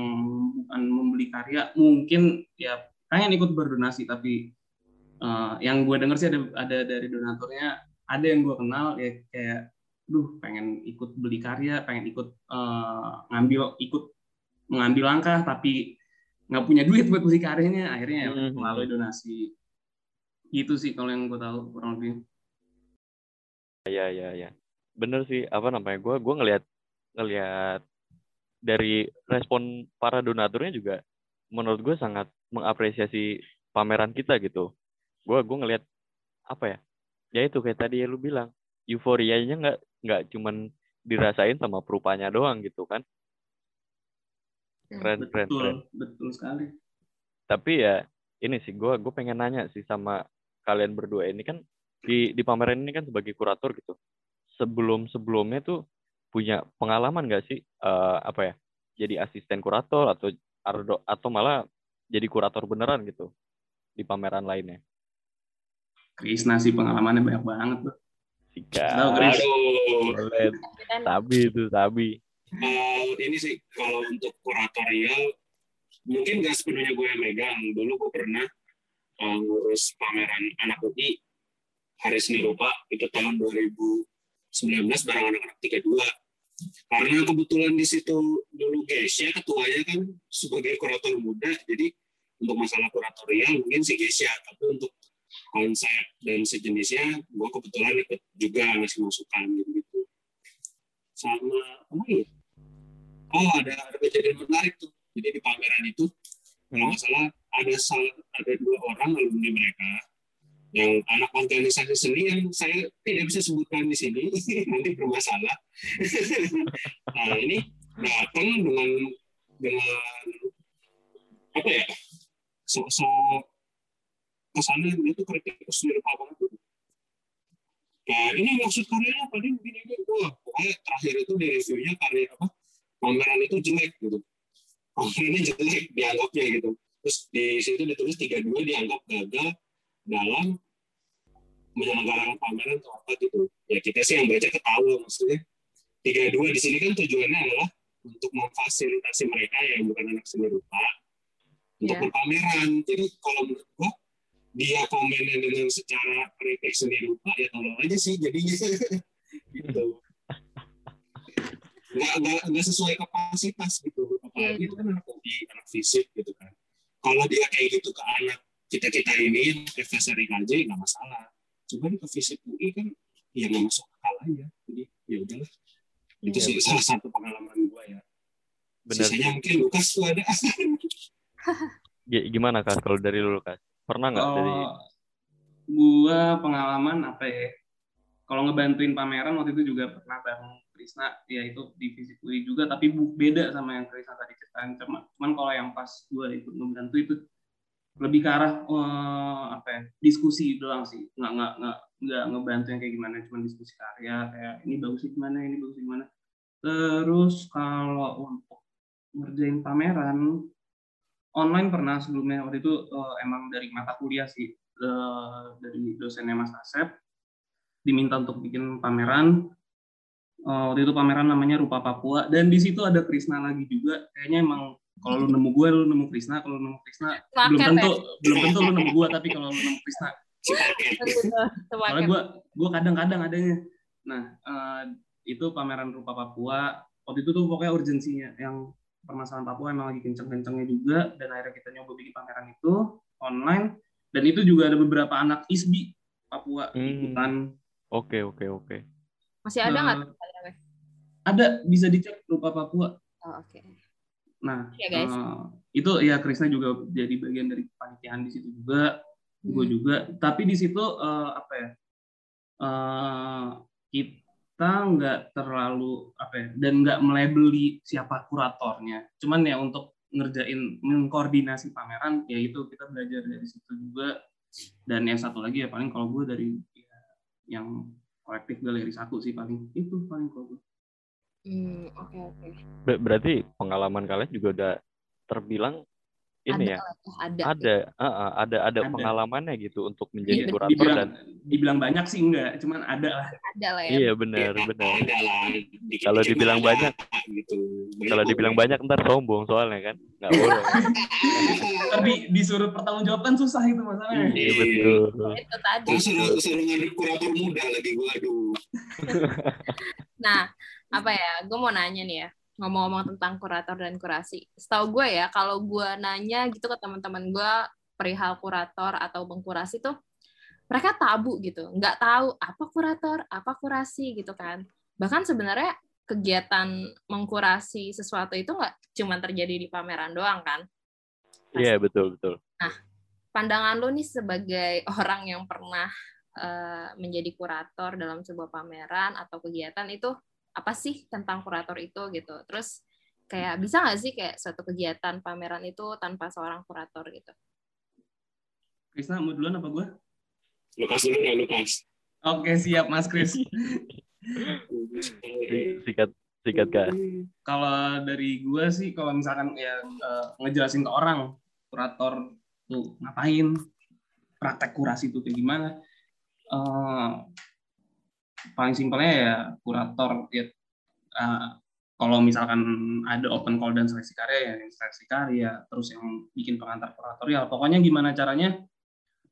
bukan membeli karya, mungkin ya pengen ikut berdonasi, tapi uh, yang gue denger sih ada ada dari donaturnya, ada yang gue kenal ya kayak, duh pengen ikut beli karya, pengen ikut uh, ngambil ikut mengambil langkah, tapi nggak punya duit buat beli karyanya, akhirnya hmm. melalui donasi. Gitu sih kalau yang gue tahu kurang lebih. Ya ya ya, bener sih apa namanya gue gue ngelihat ngelihat dari respon para donaturnya juga, menurut gue sangat mengapresiasi pameran kita gitu. Gue gue ngelihat apa ya? Ya itu kayak tadi lu bilang, euforianya nggak nggak cuman dirasain sama perupanya doang gitu kan? Keren, betul, keren, keren. Betul sekali. Tapi ya ini sih gue gue pengen nanya sih sama kalian berdua ini kan di di pameran ini kan sebagai kurator gitu, sebelum sebelumnya tuh punya pengalaman nggak sih uh, apa ya jadi asisten kurator atau atau malah jadi kurator beneran gitu di pameran lainnya? Krisna sih pengalamannya banyak banget tuh. Sikat. Aduh. Sabi itu sabi. Uh, ini sih kalau untuk kuratorial mungkin nggak sepenuhnya gue yang megang. Dulu gue pernah Uh, ngurus pameran anak U I hari Seni Rupa itu tahun dua ribu sembilan belas barang anak-anak tiga puluh dua, karena kebetulan di situ dulu Gesya ketuanya kan sebagai kurator muda, jadi untuk masalah kuratorial mungkin si Gesya, tapi untuk konsep dan sejenisnya gue kebetulan ikut juga ngasih masukan gitu. Sama apa ya? Oh, ada ada kejadian menarik tuh. Jadi di pameran itu kalau nggak salah ada sal, ada dua orang alumni mereka yang anak organisasi seni yang saya tidak bisa sebutkan di sini nanti bermasalah. Nah ini datang dengan dengan apa ya, sok-sok kesannya itu kritikus di Rupa Papua itu. Nah ini maksud karyanya apa nih, begini begini gue pokoknya terakhir itu di reviewnya karya apa pameran itu jelek gitu, pamerannya jelek dianggapnya gitu, terus di situ ditulis tiga dua dianggap gagal dalam menyelenggarakan pameran atau apa gitu. Ya kita sih yang baca ketawa, maksudnya tiga dua di sini kan tujuannya adalah untuk memfasilitasi mereka yang bukan anak seni rupa untuk yeah. berpameran. Jadi kalau menurut gua dia komennya dengan secara kritik seni rupa ya tolong aja sih jadinya gitu. Nggak, nggak, nggak sesuai kapasitas gitu. Apalagi yeah. itu kan anak hobi, anak fisik gitu kan. Kalau dia kayak gitu ke anak kita-kita ini F S R I K J nggak masalah. Coba ke fisik U I kan ya nggak masuk akal aja. Jadi ya udahlah. Itu ya, sih betul. Salah satu pengalaman gue ya. Benar. Sisanya mungkin Lukas tuh ada. Gimana Kak kalau dari lu Lukas? Pernah nggak oh, dari? Gue pengalaman apa ya? Kalau ngebantuin pameran waktu itu juga pernah bareng Krisna, ya itu di fisik U I juga, tapi beda sama yang Krisna tadi ceritain. Cuman, cuman kalau yang pas gue itu ngebantu itu lebih ke arah uh, apa ya, diskusi doang sih, nggak nggak nggak nggak ngebantu yang kayak gimana, cuma diskusi karya kayak ini bagus gimana, ini bagus gimana. Terus kalau untuk ngerjain pameran online pernah sebelumnya, waktu itu uh, emang dari mata kuliah sih, uh, dari dosennya Mas Asep diminta untuk bikin pameran. Uh, waktu itu pameran namanya Rupa Papua, dan di situ ada Krisna lagi juga, kayaknya emang kalau lu nemu gue, lu nemu Krisna. Kalau lu nemu Krisna, Semaket, belum tentu, ya? belum tentu lu nemu gue. Tapi kalau lu nemu Krisna, kalau gue, gue kadang-kadang adanya. Nah, uh, itu pameran Rupa Papua. Waktu itu tuh pokoknya urgensinya, yang permasalahan Papua emang lagi kenceng-kencengnya juga. Dan akhirnya kita nyoba bikin pameran itu online. Dan itu juga ada beberapa anak I S B I Papua hmm. ikutan. Oke, oke, oke. Masih ada nggak? Uh, ada, bisa dicek Rupa Papua. Oh, oke. Okay. Nah, ya, guys. Uh, itu ya Krisna juga jadi bagian dari kepanitiaan di situ juga, hmm. gue juga. Tapi di situ uh, apa ya, uh, kita nggak terlalu apa ya, dan nggak melabeli siapa kuratornya. Cuman ya untuk ngerjain mengkoordinasi pameran, ya itu kita belajar dari situ juga. Dan yang satu lagi ya paling kalau gue dari ya, yang kolektif Galeri Satu sih paling itu paling kalau gue. Hmm, oke oke. Berarti pengalaman kalian juga udah terbilang ini ada, ya. Ada ada, ya. Uh, ada ada ada pengalamannya gitu untuk menjadi kurator. Dibilang, dan dibilang banyak sih enggak, cuman ada lah. Ada lah ya. Iya benar ya, benar. Kalau dibilang ada, banyak gitu. Kalau dibilang banyak ntar sombong soalnya kan. Enggak boleh. Tapi disuruh pertanggungjawaban susah itu masalahnya. Iya betul. Itu tadi. Disuruh disuruh nyari kurator muda lagi gua aduh. Nah, apa ya, gue mau nanya nih ya, ngomong-ngomong tentang kurator dan kurasi. Setahu gue ya, kalau gue nanya gitu ke teman-teman gue perihal kurator atau pengkurasi tuh, mereka tabu gitu, nggak tahu apa kurator, apa kurasi gitu kan. Bahkan sebenarnya kegiatan mengkurasi sesuatu itu nggak cuma terjadi di pameran doang kan? Iya yeah, betul betul. Nah, pandangan lo nih sebagai orang yang pernah uh, menjadi kurator dalam sebuah pameran atau kegiatan itu, apa sih tentang kurator itu gitu. Terus kayak bisa nggak sih kayak suatu kegiatan pameran itu tanpa seorang kurator gitu? Krisna mau duluan apa gue? Lukas dulu ya Lukas. Oke siap Mas Kris. Sikat sikat Kak. Kalau dari gue sih kalau misalkan ya ngejelasin ke orang kurator tuh ngapain, praktek kurasi itu kayak gimana? Uh, paling simpelnya ya kurator ya uh, kalau misalkan ada open call dan seleksi karya ya seleksi karya, terus yang bikin pengantar kuratorial, pokoknya gimana caranya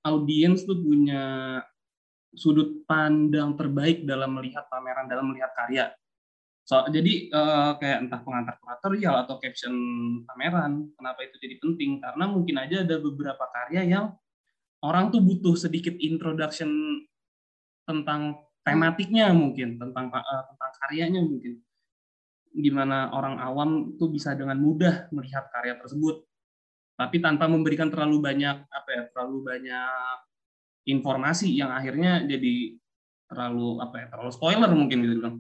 audiens tuh punya sudut pandang terbaik dalam melihat pameran, dalam melihat karya. So, jadi uh, kayak entah pengantar kuratorial atau caption pameran, kenapa itu jadi penting? Karena mungkin aja ada beberapa karya yang orang tuh butuh sedikit introduction tentang tematiknya mungkin, tentang uh, tentang karyanya mungkin. Gimana orang awam tuh bisa dengan mudah melihat karya tersebut, tapi tanpa memberikan terlalu banyak apa ya, terlalu banyak informasi yang akhirnya jadi terlalu apa ya, terlalu spoiler mungkin gitu bilang.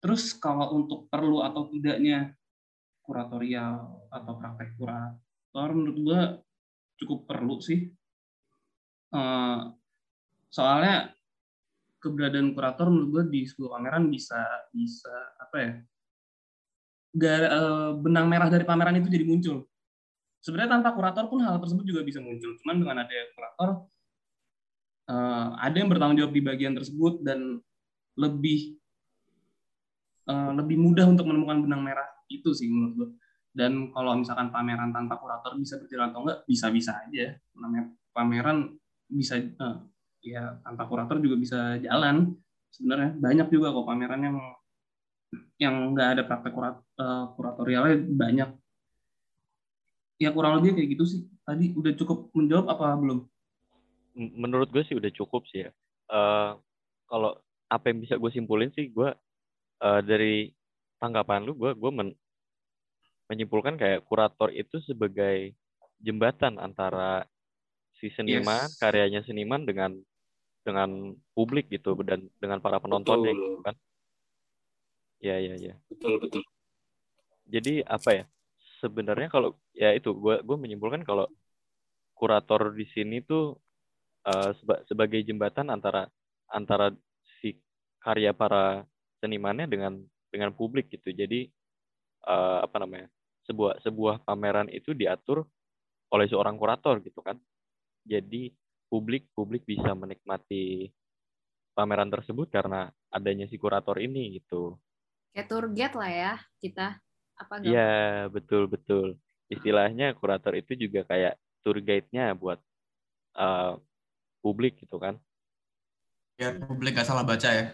Terus kalau untuk perlu atau tidaknya kuratorial atau praktek kurator, menurut gue cukup perlu sih. Soalnya keberadaan kurator menurut gue di sebuah pameran bisa bisa apa ya? Benang merah dari pameran itu jadi muncul. Sebenarnya tanpa kurator pun hal tersebut juga bisa muncul. Cuman dengan ada kurator, ada yang bertanggung jawab di bagian tersebut dan lebih lebih mudah untuk menemukan benang merah itu sih menurut gue. Dan kalau misalkan pameran tanpa kurator bisa berjalan atau enggak, bisa-bisa aja. Namanya pameran bisa eh, ya tanpa kurator juga bisa jalan. Sebenarnya banyak juga kok pameran yang yang nggak ada praktek kurat, eh, kuratorialnya banyak. Ya kurang lebih kayak gitu sih. Tadi udah cukup menjawab apa belum? Menurut gue sih udah cukup sih ya. Uh, kalau apa yang bisa gue simpulin sih gue Uh, dari tanggapan lu, gue gue men, menyimpulkan kayak kurator itu sebagai jembatan antara si seniman, yes, karyanya seniman dengan dengan publik gitu dan dengan para penontonnya gitu kan. Ya ya ya. Betul betul. Jadi apa ya? Sebenarnya kalau ya itu gue gue menyimpulkan kalau kurator di sini tuh uh, seba, sebagai jembatan antara antara si karya para senimannya dengan dengan publik gitu. Jadi uh, apa namanya? sebuah sebuah pameran itu diatur oleh seorang kurator gitu kan. Jadi publik publik bisa menikmati pameran tersebut karena adanya si kurator ini gitu. Kayak tour guide lah ya kita. Apa enggak? Iya, betul betul. Istilahnya kurator itu juga kayak tour guide-nya buat uh, publik gitu kan. Biar ya, publik gak salah baca ya.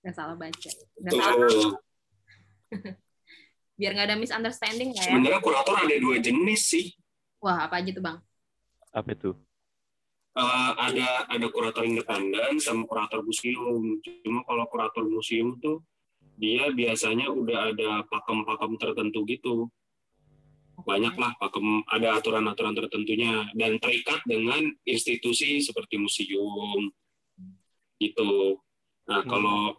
Nggak salah baca. Nggak salah. Uh, Biar nggak ada misunderstanding lah ya. Sebenarnya kurator ada dua jenis sih. Wah, apa aja tuh Bang? Apa itu? Uh, ada ada kurator independen sama kurator museum. Cuma kalau kurator museum tuh dia biasanya udah ada pakem-pakem tertentu gitu. Okay. Banyaklah pakem, ada aturan-aturan tertentunya dan terikat dengan institusi seperti museum. Gitu. Nah, kalau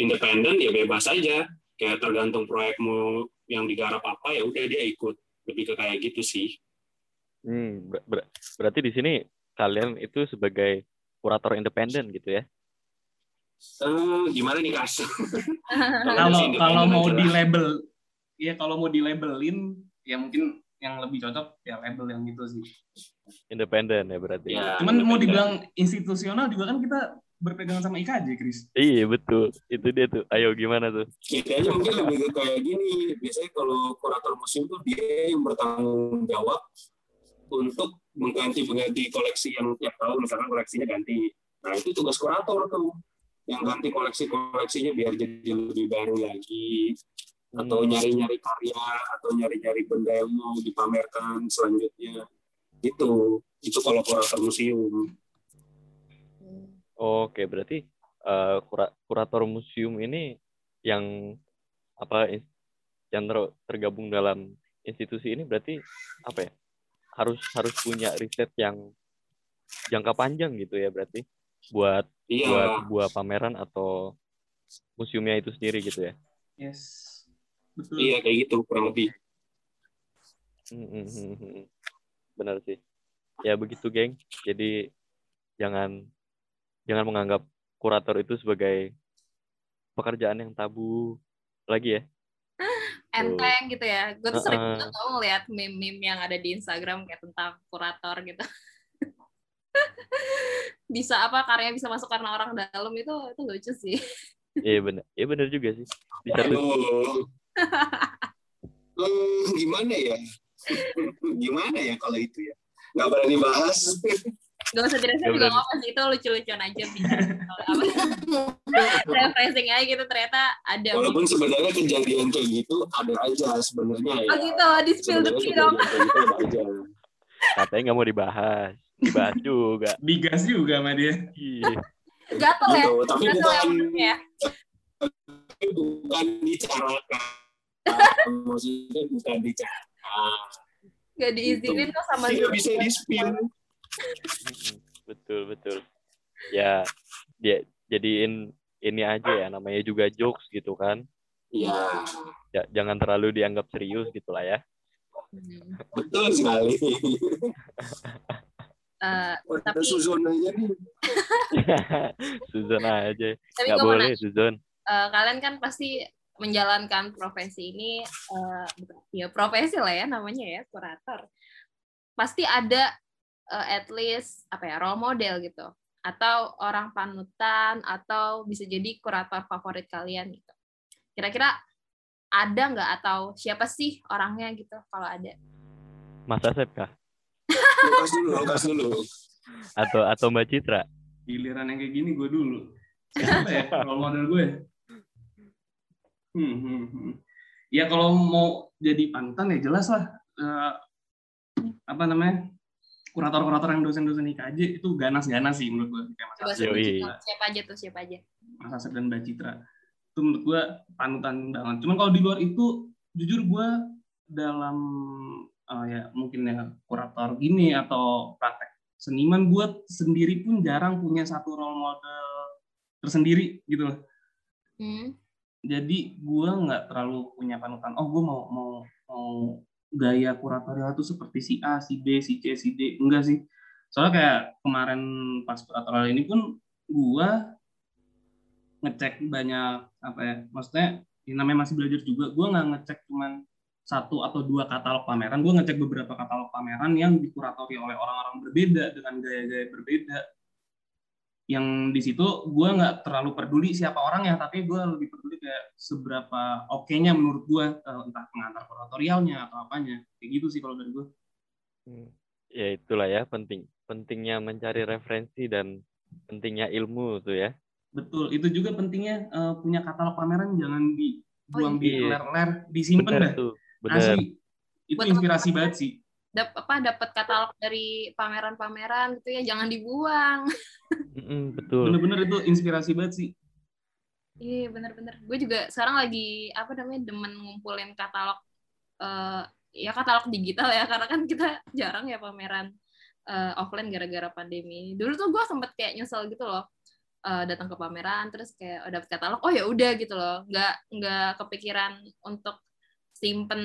independen ya bebas aja, kayak tergantung proyekmu yang digarap apa ya udah dia ikut, lebih ke kayak gitu sih. Hmm, ber- ber- berarti di sini kalian itu sebagai kurator independen gitu ya? Uh, gimana nih Kas? Kalau kalau mau di label, ya kalau mau di labelin ya mungkin yang lebih cocok ya label yang gitu sih. Independen ya berarti. Ya, cuman mau dibilang institusional juga kan kita berpegangan sama I K J, Kris. Iya, betul. Itu dia tuh. Ayo, gimana tuh? Kayaknya mungkin lebih kayak gini. Biasanya kalau kurator museum tuh dia yang bertanggung jawab untuk mengganti-mengganti koleksi yang tiap tahun, misalkan koleksinya ganti. Nah, itu tugas kurator tuh. Yang ganti koleksi-koleksinya biar jadi lebih baru lagi. Atau nyari-nyari karya, atau nyari-nyari benda yang mau dipamerkan selanjutnya. Gitu. Itu kalau kurator museum. Oke, berarti uh, kura- kurator museum ini yang apa yang ter- tergabung dalam institusi ini berarti apa ya? Harus harus punya riset yang jangka panjang gitu ya berarti buat iya, buat buat pameran atau museumnya itu sendiri gitu ya. Yes. Betul. Iya, kayak gitu kurang lebih. Mm-hmm. Benar sih. Ya begitu, geng. Jadi jangan Jangan menganggap kurator itu sebagai pekerjaan yang tabu lagi ya. Enteng gitu ya. Gue tuh sering uh-uh. tau ngeliat meme-meme yang ada di Instagram kayak tentang kurator gitu. Bisa apa, karyanya bisa masuk karena orang dalam itu itu lucu sih. Iya benar, iya benar juga sih. Bisa tuh. Gimana ya? Gimana ya kalau itu ya? Nggak berani bahas. Gak usah dirasa juga ngomong sih, itu lucu-lucuan aja. Refreshing aja gitu, ternyata ada. Walaupun gitu. Sebenarnya kejadian kayak gitu ada aja sebenarnya. Oh ya. Gitu, di-spill the tea dong. Katanya nggak mau dibahas, dibahas juga. Digas juga sama dia. Gatel ya, gitu. Tapi gatel bukan, ya. Tapi bukan dicarakan. Maksudnya bukan dicarakan. Gak diizinin gitu. Kok sama dia. Gak bisa di-spill. Betul betul ya, dia jadiin ini aja ya, namanya juga jokes gitu kan ya, ya jangan terlalu dianggap serius gitulah ya. Betul sekali. uh, tapi Suzon aja nih. Suzon aja nggak boleh mana? Suzon uh, kalian kan pasti menjalankan profesi ini, uh, ya profesi lah ya namanya ya, kurator pasti ada at least apa ya, role model gitu atau orang panutan atau bisa jadi kurator favorit kalian gitu. Kira-kira ada nggak atau siapa sih orangnya gitu kalau ada? Mas Asep kah? Lukas dulu, Lukas dulu. Atau atau Mbak Citra? Giliran yang kayak gini gue dulu. Siapa ya role model gue? Hmm, hmm, hmm. Ya kalau mau jadi panutan ya jelas lah. Uh, apa namanya? Kurator-kurator yang dosen-dosen I K J itu ganas-ganas sih menurut gue. Kayak Mas Asep, siapa aja tuh, siapa aja. Mas Asep dan Mbak Citra. Itu menurut gue panutan banget. Cuman kalau di luar itu, jujur gue dalam uh, ya mungkin ya kurator gini atau praktek seniman, gue sendiri pun jarang punya satu role model tersendiri gitu loh. Hmm. Jadi gue nggak terlalu punya panutan. Oh gue mau mau mau gaya kuratorial itu seperti si A, si B, si C, si D. Enggak sih. Soalnya kayak kemarin pas kuratorial ini pun gua ngecek banyak apa ya, maksudnya ini namanya masih belajar juga, gua nggak ngecek cuman satu atau dua katalog pameran, gua ngecek beberapa katalog pameran yang dikuratori oleh orang-orang berbeda dengan gaya-gaya berbeda. Yang di situ gua nggak terlalu peduli siapa orangnya, tapi gua lebih peduli kayak seberapa oke-nya menurut gua, entah pengantar kuratorialnya atau apanya, kayak gitu sih kalau dari gua. Ya itulah ya, penting pentingnya mencari referensi dan pentingnya ilmu tuh ya. Betul, itu juga pentingnya uh, punya katalog pameran, jangan dibuang, oh, iya. Di ler-ler, disimpan dah. Asli, itu buat inspirasi banget sih. Dap, apa dapat katalog dari pameran-pameran gitu ya, jangan dibuang. Mm, betul. Bener-bener itu inspirasi banget sih. Iya, yeah, bener-bener. Gue juga sekarang lagi apa namanya demen ngumpulin katalog, uh, ya katalog digital ya, karena kan kita jarang ya pameran uh, offline gara-gara pandemi. Dulu tuh gue sempet kayak nyesel gitu loh, uh, datang ke pameran terus kayak oh, dapat katalog, oh ya udah gitu loh, nggak nggak kepikiran untuk simpen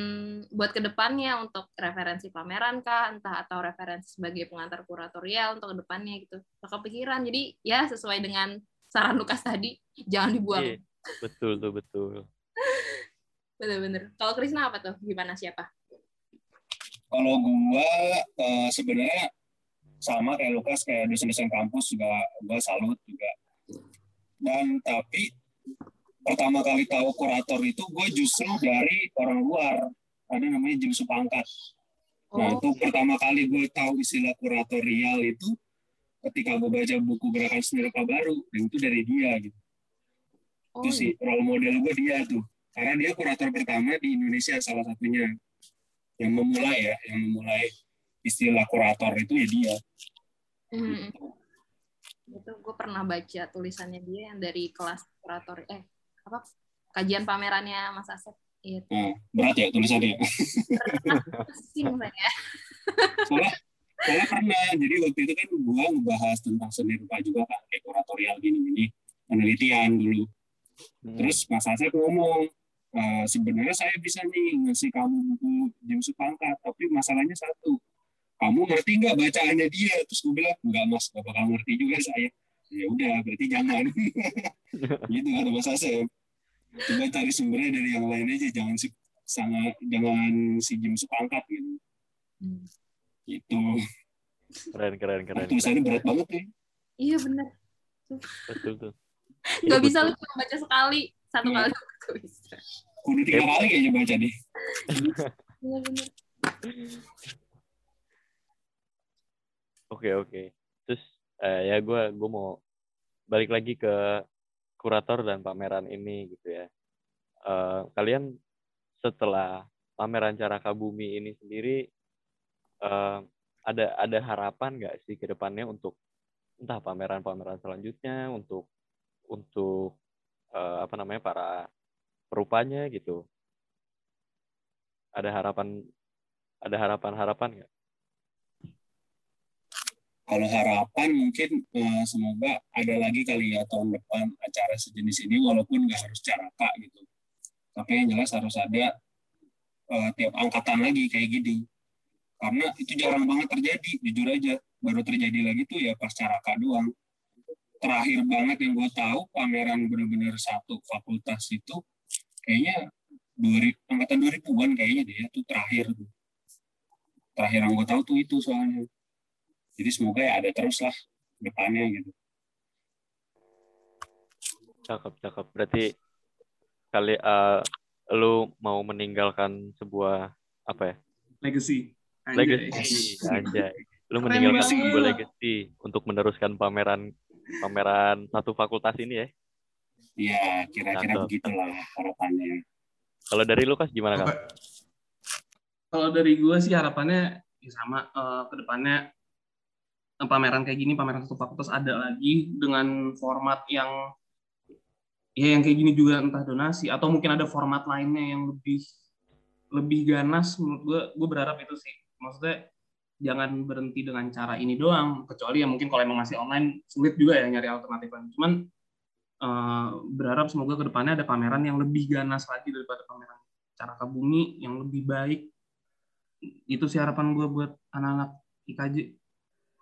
buat kedepannya untuk referensi pameran kah, entah atau referensi sebagai pengantar kuratorial untuk kedepannya gitu. Gak kepikiran, jadi ya sesuai dengan saran Lukas tadi, jangan dibuang. Iya, betul tuh, betul. Bener-bener. Kalau Krisna apa tuh? Gimana siapa? Kalau gua uh, sebenarnya sama kayak Lukas, kayak dosen-dosen kampus juga gua salut juga. Dan tapi pertama kali tahu kurator itu gue justru dari orang luar, ada namanya Jim Supangkat. Nah, itu pertama kali gue tahu istilah kuratorial itu ketika gue baca buku Gerakan Seni Rupa Baru, dan itu dari dia gitu. Itu sih role model gue dia tuh, karena dia kurator pertama di Indonesia salah satunya yang memulai ya, yang memulai istilah kurator itu ya dia. Hmm. Itu gue pernah baca tulisannya dia yang dari kelas kurator eh apa kajian pamerannya Mas Asep itu. Nah, berat ya tulisannya. Pusing saya. Soalnya, soalnya pernah. Jadi waktu itu kan gua ngebahas tentang seni rupa juga kan, kayak kuratorial gini-gini, penelitian dulu. Hmm. Terus Mas Asep ngomong, e, sebenarnya saya bisa nih ngasih kamu buku Jim Supangkat, tapi masalahnya satu, kamu ngerti nggak bacaannya dia? Terus gue bilang, nggak mas, gak bakal ngerti juga saya. Ya udah, berarti jangan. Gitu kata Mas Asep. Coba cari sumbernya dari yang lain aja, jangan si sangat jangan si Jim Supangkat gitu. Hmm. Gitu. Keren, keren, keren. Tulisannya berat banget nih. Iya benar. Betul tuh. Gak bisa lu cuma baca sekali, satu ya. Kali gak bisa. Kudu tiga kali kayaknya baca deh. Benar-benar. Oke, oke. Terus uh, ya gue gue mau balik lagi ke kurator dan pameran ini gitu ya. Uh, kalian setelah pameran Caraka Bumi ini sendiri uh, ada ada harapan nggak sih ke depannya untuk entah pameran-pameran selanjutnya untuk untuk uh, apa namanya para perupanya gitu? Ada harapan ada harapan-harapan nggak? Kalau harapan mungkin eh, semoga ada lagi kali ya tahun depan acara sejenis ini, walaupun nggak harus Caraka gitu. Tapi yang jelas harus ada eh, tiap angkatan lagi kayak gini. Karena itu jarang banget terjadi, jujur aja. Baru terjadi lagi tuh ya pas Caraka doang. Terakhir banget yang gue tahu pameran benar-benar satu fakultas itu kayaknya dua ribu, angkatan dua ribuan kayaknya deh, itu terakhir. Terakhir yang gue tahu tuh itu soalnya. Jadi semoga ya ada terus lah depannya gitu. Cakep, cakep. Berarti kali uh, lu mau meninggalkan sebuah apa ya? Legacy. Anjay. Legacy. Anjay. Lu keren meninggalkan banget sebuah legacy untuk meneruskan pameran pameran satu fakultas ini ya? Iya, kira-kira begitulah harapannya. Kalau dari Lukas gimana, Kak? Kalau dari gue sih harapannya ya sama, uh, ke depannya pameran kayak gini, pameran satu fakultas ada lagi dengan format yang ya yang kayak gini juga, entah donasi atau mungkin ada format lainnya yang lebih lebih ganas. Menurut gue, gue berharap itu sih. Maksudnya jangan berhenti dengan cara ini doang, kecuali ya mungkin kalau emang masih online sulit juga ya nyari alternatifan. Cuman eh, berharap semoga kedepannya ada pameran yang lebih ganas lagi daripada pameran Caraka Bumi, yang lebih baik. Itu sih harapan gue buat anak-anak I K J.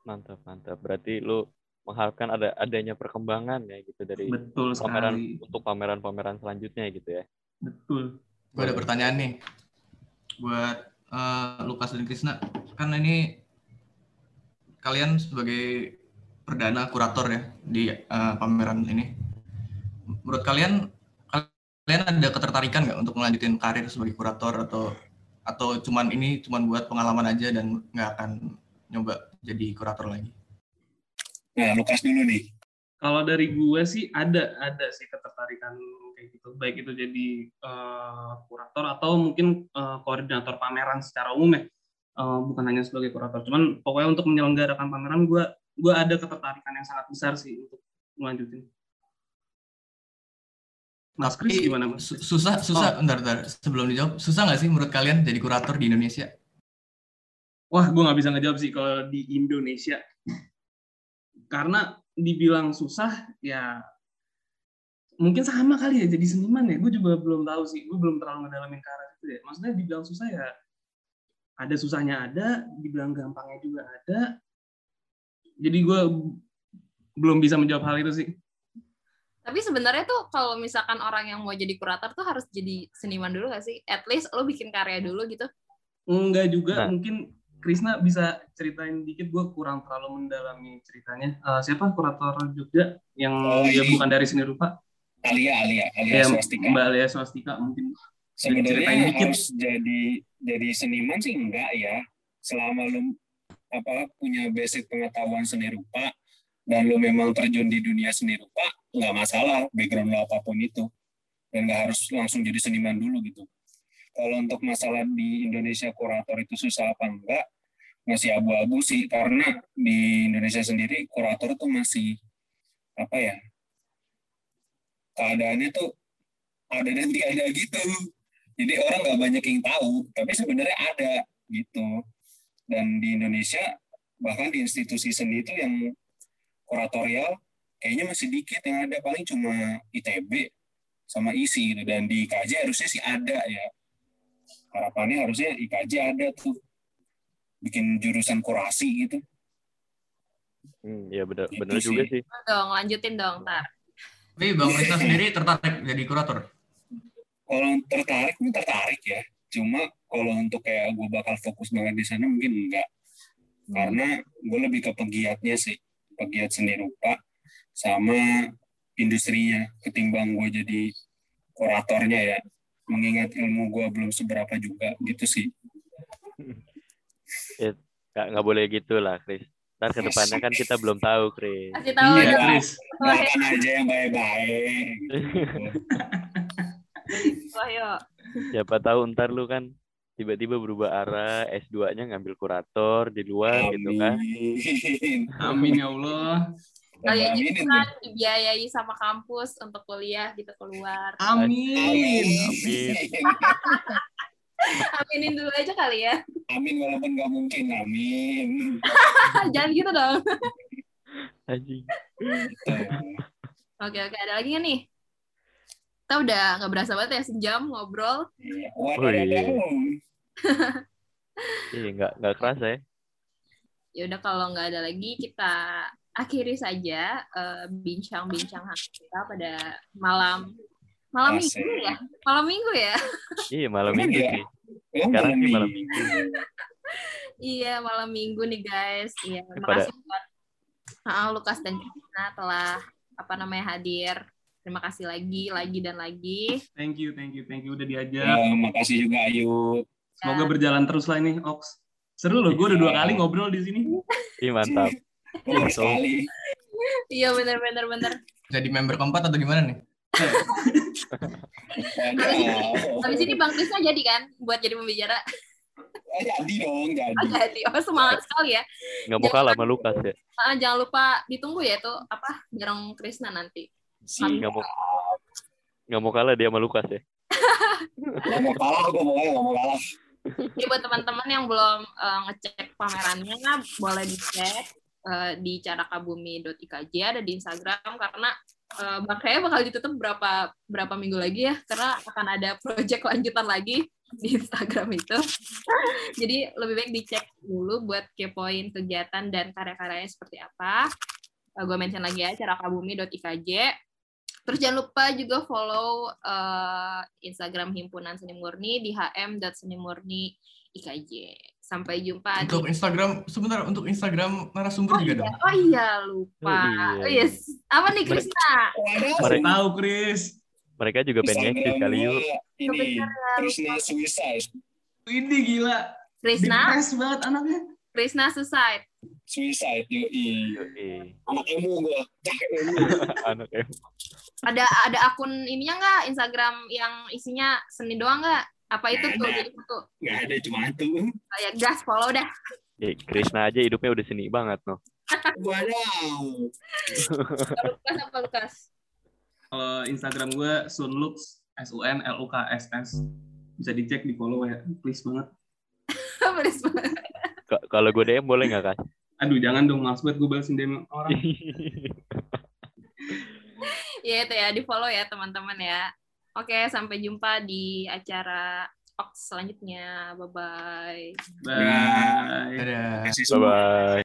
Mantap, mantap. Berarti lu mengharapkan ada adanya perkembangan ya gitu dari betul pameran sekali untuk pameran-pameran selanjutnya gitu ya. Betul. Gue ada pertanyaan nih buat uh, Lukas dan Krisna. Kan ini kalian sebagai perdana kurator ya di uh, pameran ini. Menurut kalian kalian ada ketertarikan nggak untuk melanjutin karir sebagai kurator atau atau cuman ini cuman buat pengalaman aja dan nggak akan nyoba jadi kurator lagi? Nah, Lukas dulu nih. Kalau dari gue sih ada ada sih ketertarikan kayak gitu, baik itu jadi uh, kurator atau mungkin uh, koordinator pameran secara umum ya, uh, bukan hanya sebagai kurator. Cuman pokoknya untuk menyelenggarakan pameran gue gue ada ketertarikan yang sangat besar sih untuk melanjutin. Mas Kris gimana? Mas? Susah susah. Oh. Bentar, bentar. Sebelum dijawab, susah nggak sih menurut kalian jadi kurator di Indonesia? Wah, gue nggak bisa ngejawab sih kalau di Indonesia. Karena dibilang susah, ya mungkin sama kali ya jadi seniman ya. Gue juga belum tahu sih, gue belum terlalu ngedalamin ke arah itu ya. Maksudnya dibilang susah ya, ada susahnya ada, dibilang gampangnya juga ada. Jadi gue belum bisa menjawab hal itu sih. Tapi sebenarnya tuh kalau misalkan orang yang mau jadi kurator tuh harus jadi seniman dulu nggak sih? At least lo bikin karya dulu gitu? Enggak juga, nah. Mungkin Krisna bisa ceritain dikit, gue kurang terlalu mendalami ceritanya. Uh, siapa kurator Jogja yang oh, ya bukan dari seni rupa? Alia, Alia, Alia ya, Swastika. Mbak Alia Swastika mungkin. Sebenarnya harus dikit. jadi jadi seniman sih enggak ya. Selama lu apa punya basic pengetahuan seni rupa dan lu memang terjun di dunia seni rupa, nggak masalah background lu apapun itu, dan nggak harus langsung jadi seniman dulu gitu. Kalau untuk masalah di Indonesia kurator itu susah apa enggak, masih abu-abu sih, karena di Indonesia sendiri kurator tuh masih apa ya, keadaannya tuh ada dan tiada gitu. Jadi orang nggak banyak yang tahu, tapi sebenarnya ada gitu. Dan di Indonesia bahkan di institusi seni itu yang kuratorial kayaknya masih dikit yang ada, paling cuma I T B sama I S I gitu. Dan di I K J harusnya sih ada ya. Harapannya harusnya I K J ada tuh bikin jurusan kurasi gitu. Hmm, ya benar, benar juga sih. Dong, lanjutin dong, tar. Tapi Bang Krisna sendiri tertarik jadi kurator? Kalau tertarik, mungkin tertarik ya. Cuma kalau untuk kayak gue bakal fokus banget di sana mungkin enggak. Karena gue lebih ke pegiatnya sih, pegiat seni rupa sama industrinya ketimbang gue jadi kuratornya ya. Mengingat ilmu gue belum seberapa juga gitu sih. Nggak boleh gitu lah, Kris. Ntar ke depannya kan kita belum tahu, Kris. Kasih tahu iya, Kris. Doakan aja yang baik-baik. Wah, yuk. Siapa tahu ntar lu kan tiba-tiba berubah arah, S dua-nya ngambil kurator di luar. Amin. Gitu kan. Amin ya Allah. Kalian juga kan dibiayai sama kampus untuk kuliah gitu keluar. Amin. Amin. Aminin dulu aja kali ya. Amin walaupun nggak mungkin. Amin. Jangan gitu dong. Anjing. Oke oke, ada lagi nggak nih? Kita udah nggak berasa banget ya sejam ngobrol. Oh iya. Iya nggak nggak kerasa ya. Ya udah kalau nggak ada lagi kita akhiri saja uh, bincang-bincang kita pada malam. Malam Asik. minggu ya? Malam minggu ya? Iya, malam minggu nih. Sekarang sih malam minggu. Iya, malam minggu nih guys. Iya, makasih buat uh, Lukas dan Krisna telah apa namanya hadir. Terima kasih lagi, lagi dan lagi. Thank you, thank you, thank you udah diajak. Ya, makasih juga Ayu. Semoga ya. berjalan terus lah ini, Ox. Seru loh, gue udah dua kali ngobrol di sini. Iya, mantap. Dua kali. Iya, benar-benar benar. Jadi member keempat atau gimana nih? Habis ini Bang Krisna jadi kan buat jadi pembicara. Jadi dong, jadi. Oh, jadi. Oh, semangat sekali ya. Nggak mau kalah sama Lukas ya. Uh, jangan lupa ditunggu ya tuh apa bareng Krisna nanti. Si, nggak mau nggak mau kalah dia sama Lukas ya. Nggak mau kalah, gue mau kalah, nggak mau kalah. Jadi buat teman-teman yang belum uh, ngecek pamerannya, boleh dicek uh, di caraka bumi dot i k j ada di Instagram karena Uh, makanya bakal ditutup berapa berapa minggu lagi ya, karena akan ada project lanjutan lagi di Instagram itu. Jadi lebih baik dicek dulu buat kepoin kegiatan dan karya-karyanya seperti apa. Uh, gue mention lagi ya, caraka bumi dot i k j. Terus jangan lupa juga follow uh, Instagram Himpunan Seni Murni di h m dot seni murni i k j. Sampai jumpa untuk di... Instagram sebentar untuk Instagram narasumber oh, juga iya. dong. Oh iya lupa. Oh, iya. Oh yes. Apa nih Krisna? Mereka tahu Kris. Mereka juga pengen ngeklik kali yuk. Ini Krisna suicide. Ini gila. Krisna. Depres banget anaknya. Krisna suicide. Suicide yoi. Anak emu gua. Anak emu. Ada ada akun ininya enggak Instagram yang isinya seni doang enggak? Apa itu tuh? Nggak ada, cuma itu. Oh, ya gas, follow dah. Eh, Krisna aja hidupnya udah seni banget, noh. Waduh. Lukas apa Lukas? Kalau Instagram gue sunlux, S U N L U K S S. Bisa dicek, di follow ya. Please banget. Please banget. Kalau gue D M boleh nggak, Kak? Aduh, jangan dong. Males banget gue balesin D M orang. Ya, itu ya. Di follow ya, teman-teman ya. Oke, sampai jumpa di acara O X selanjutnya. Bye-bye. Bye. Bye. Bye. Bye.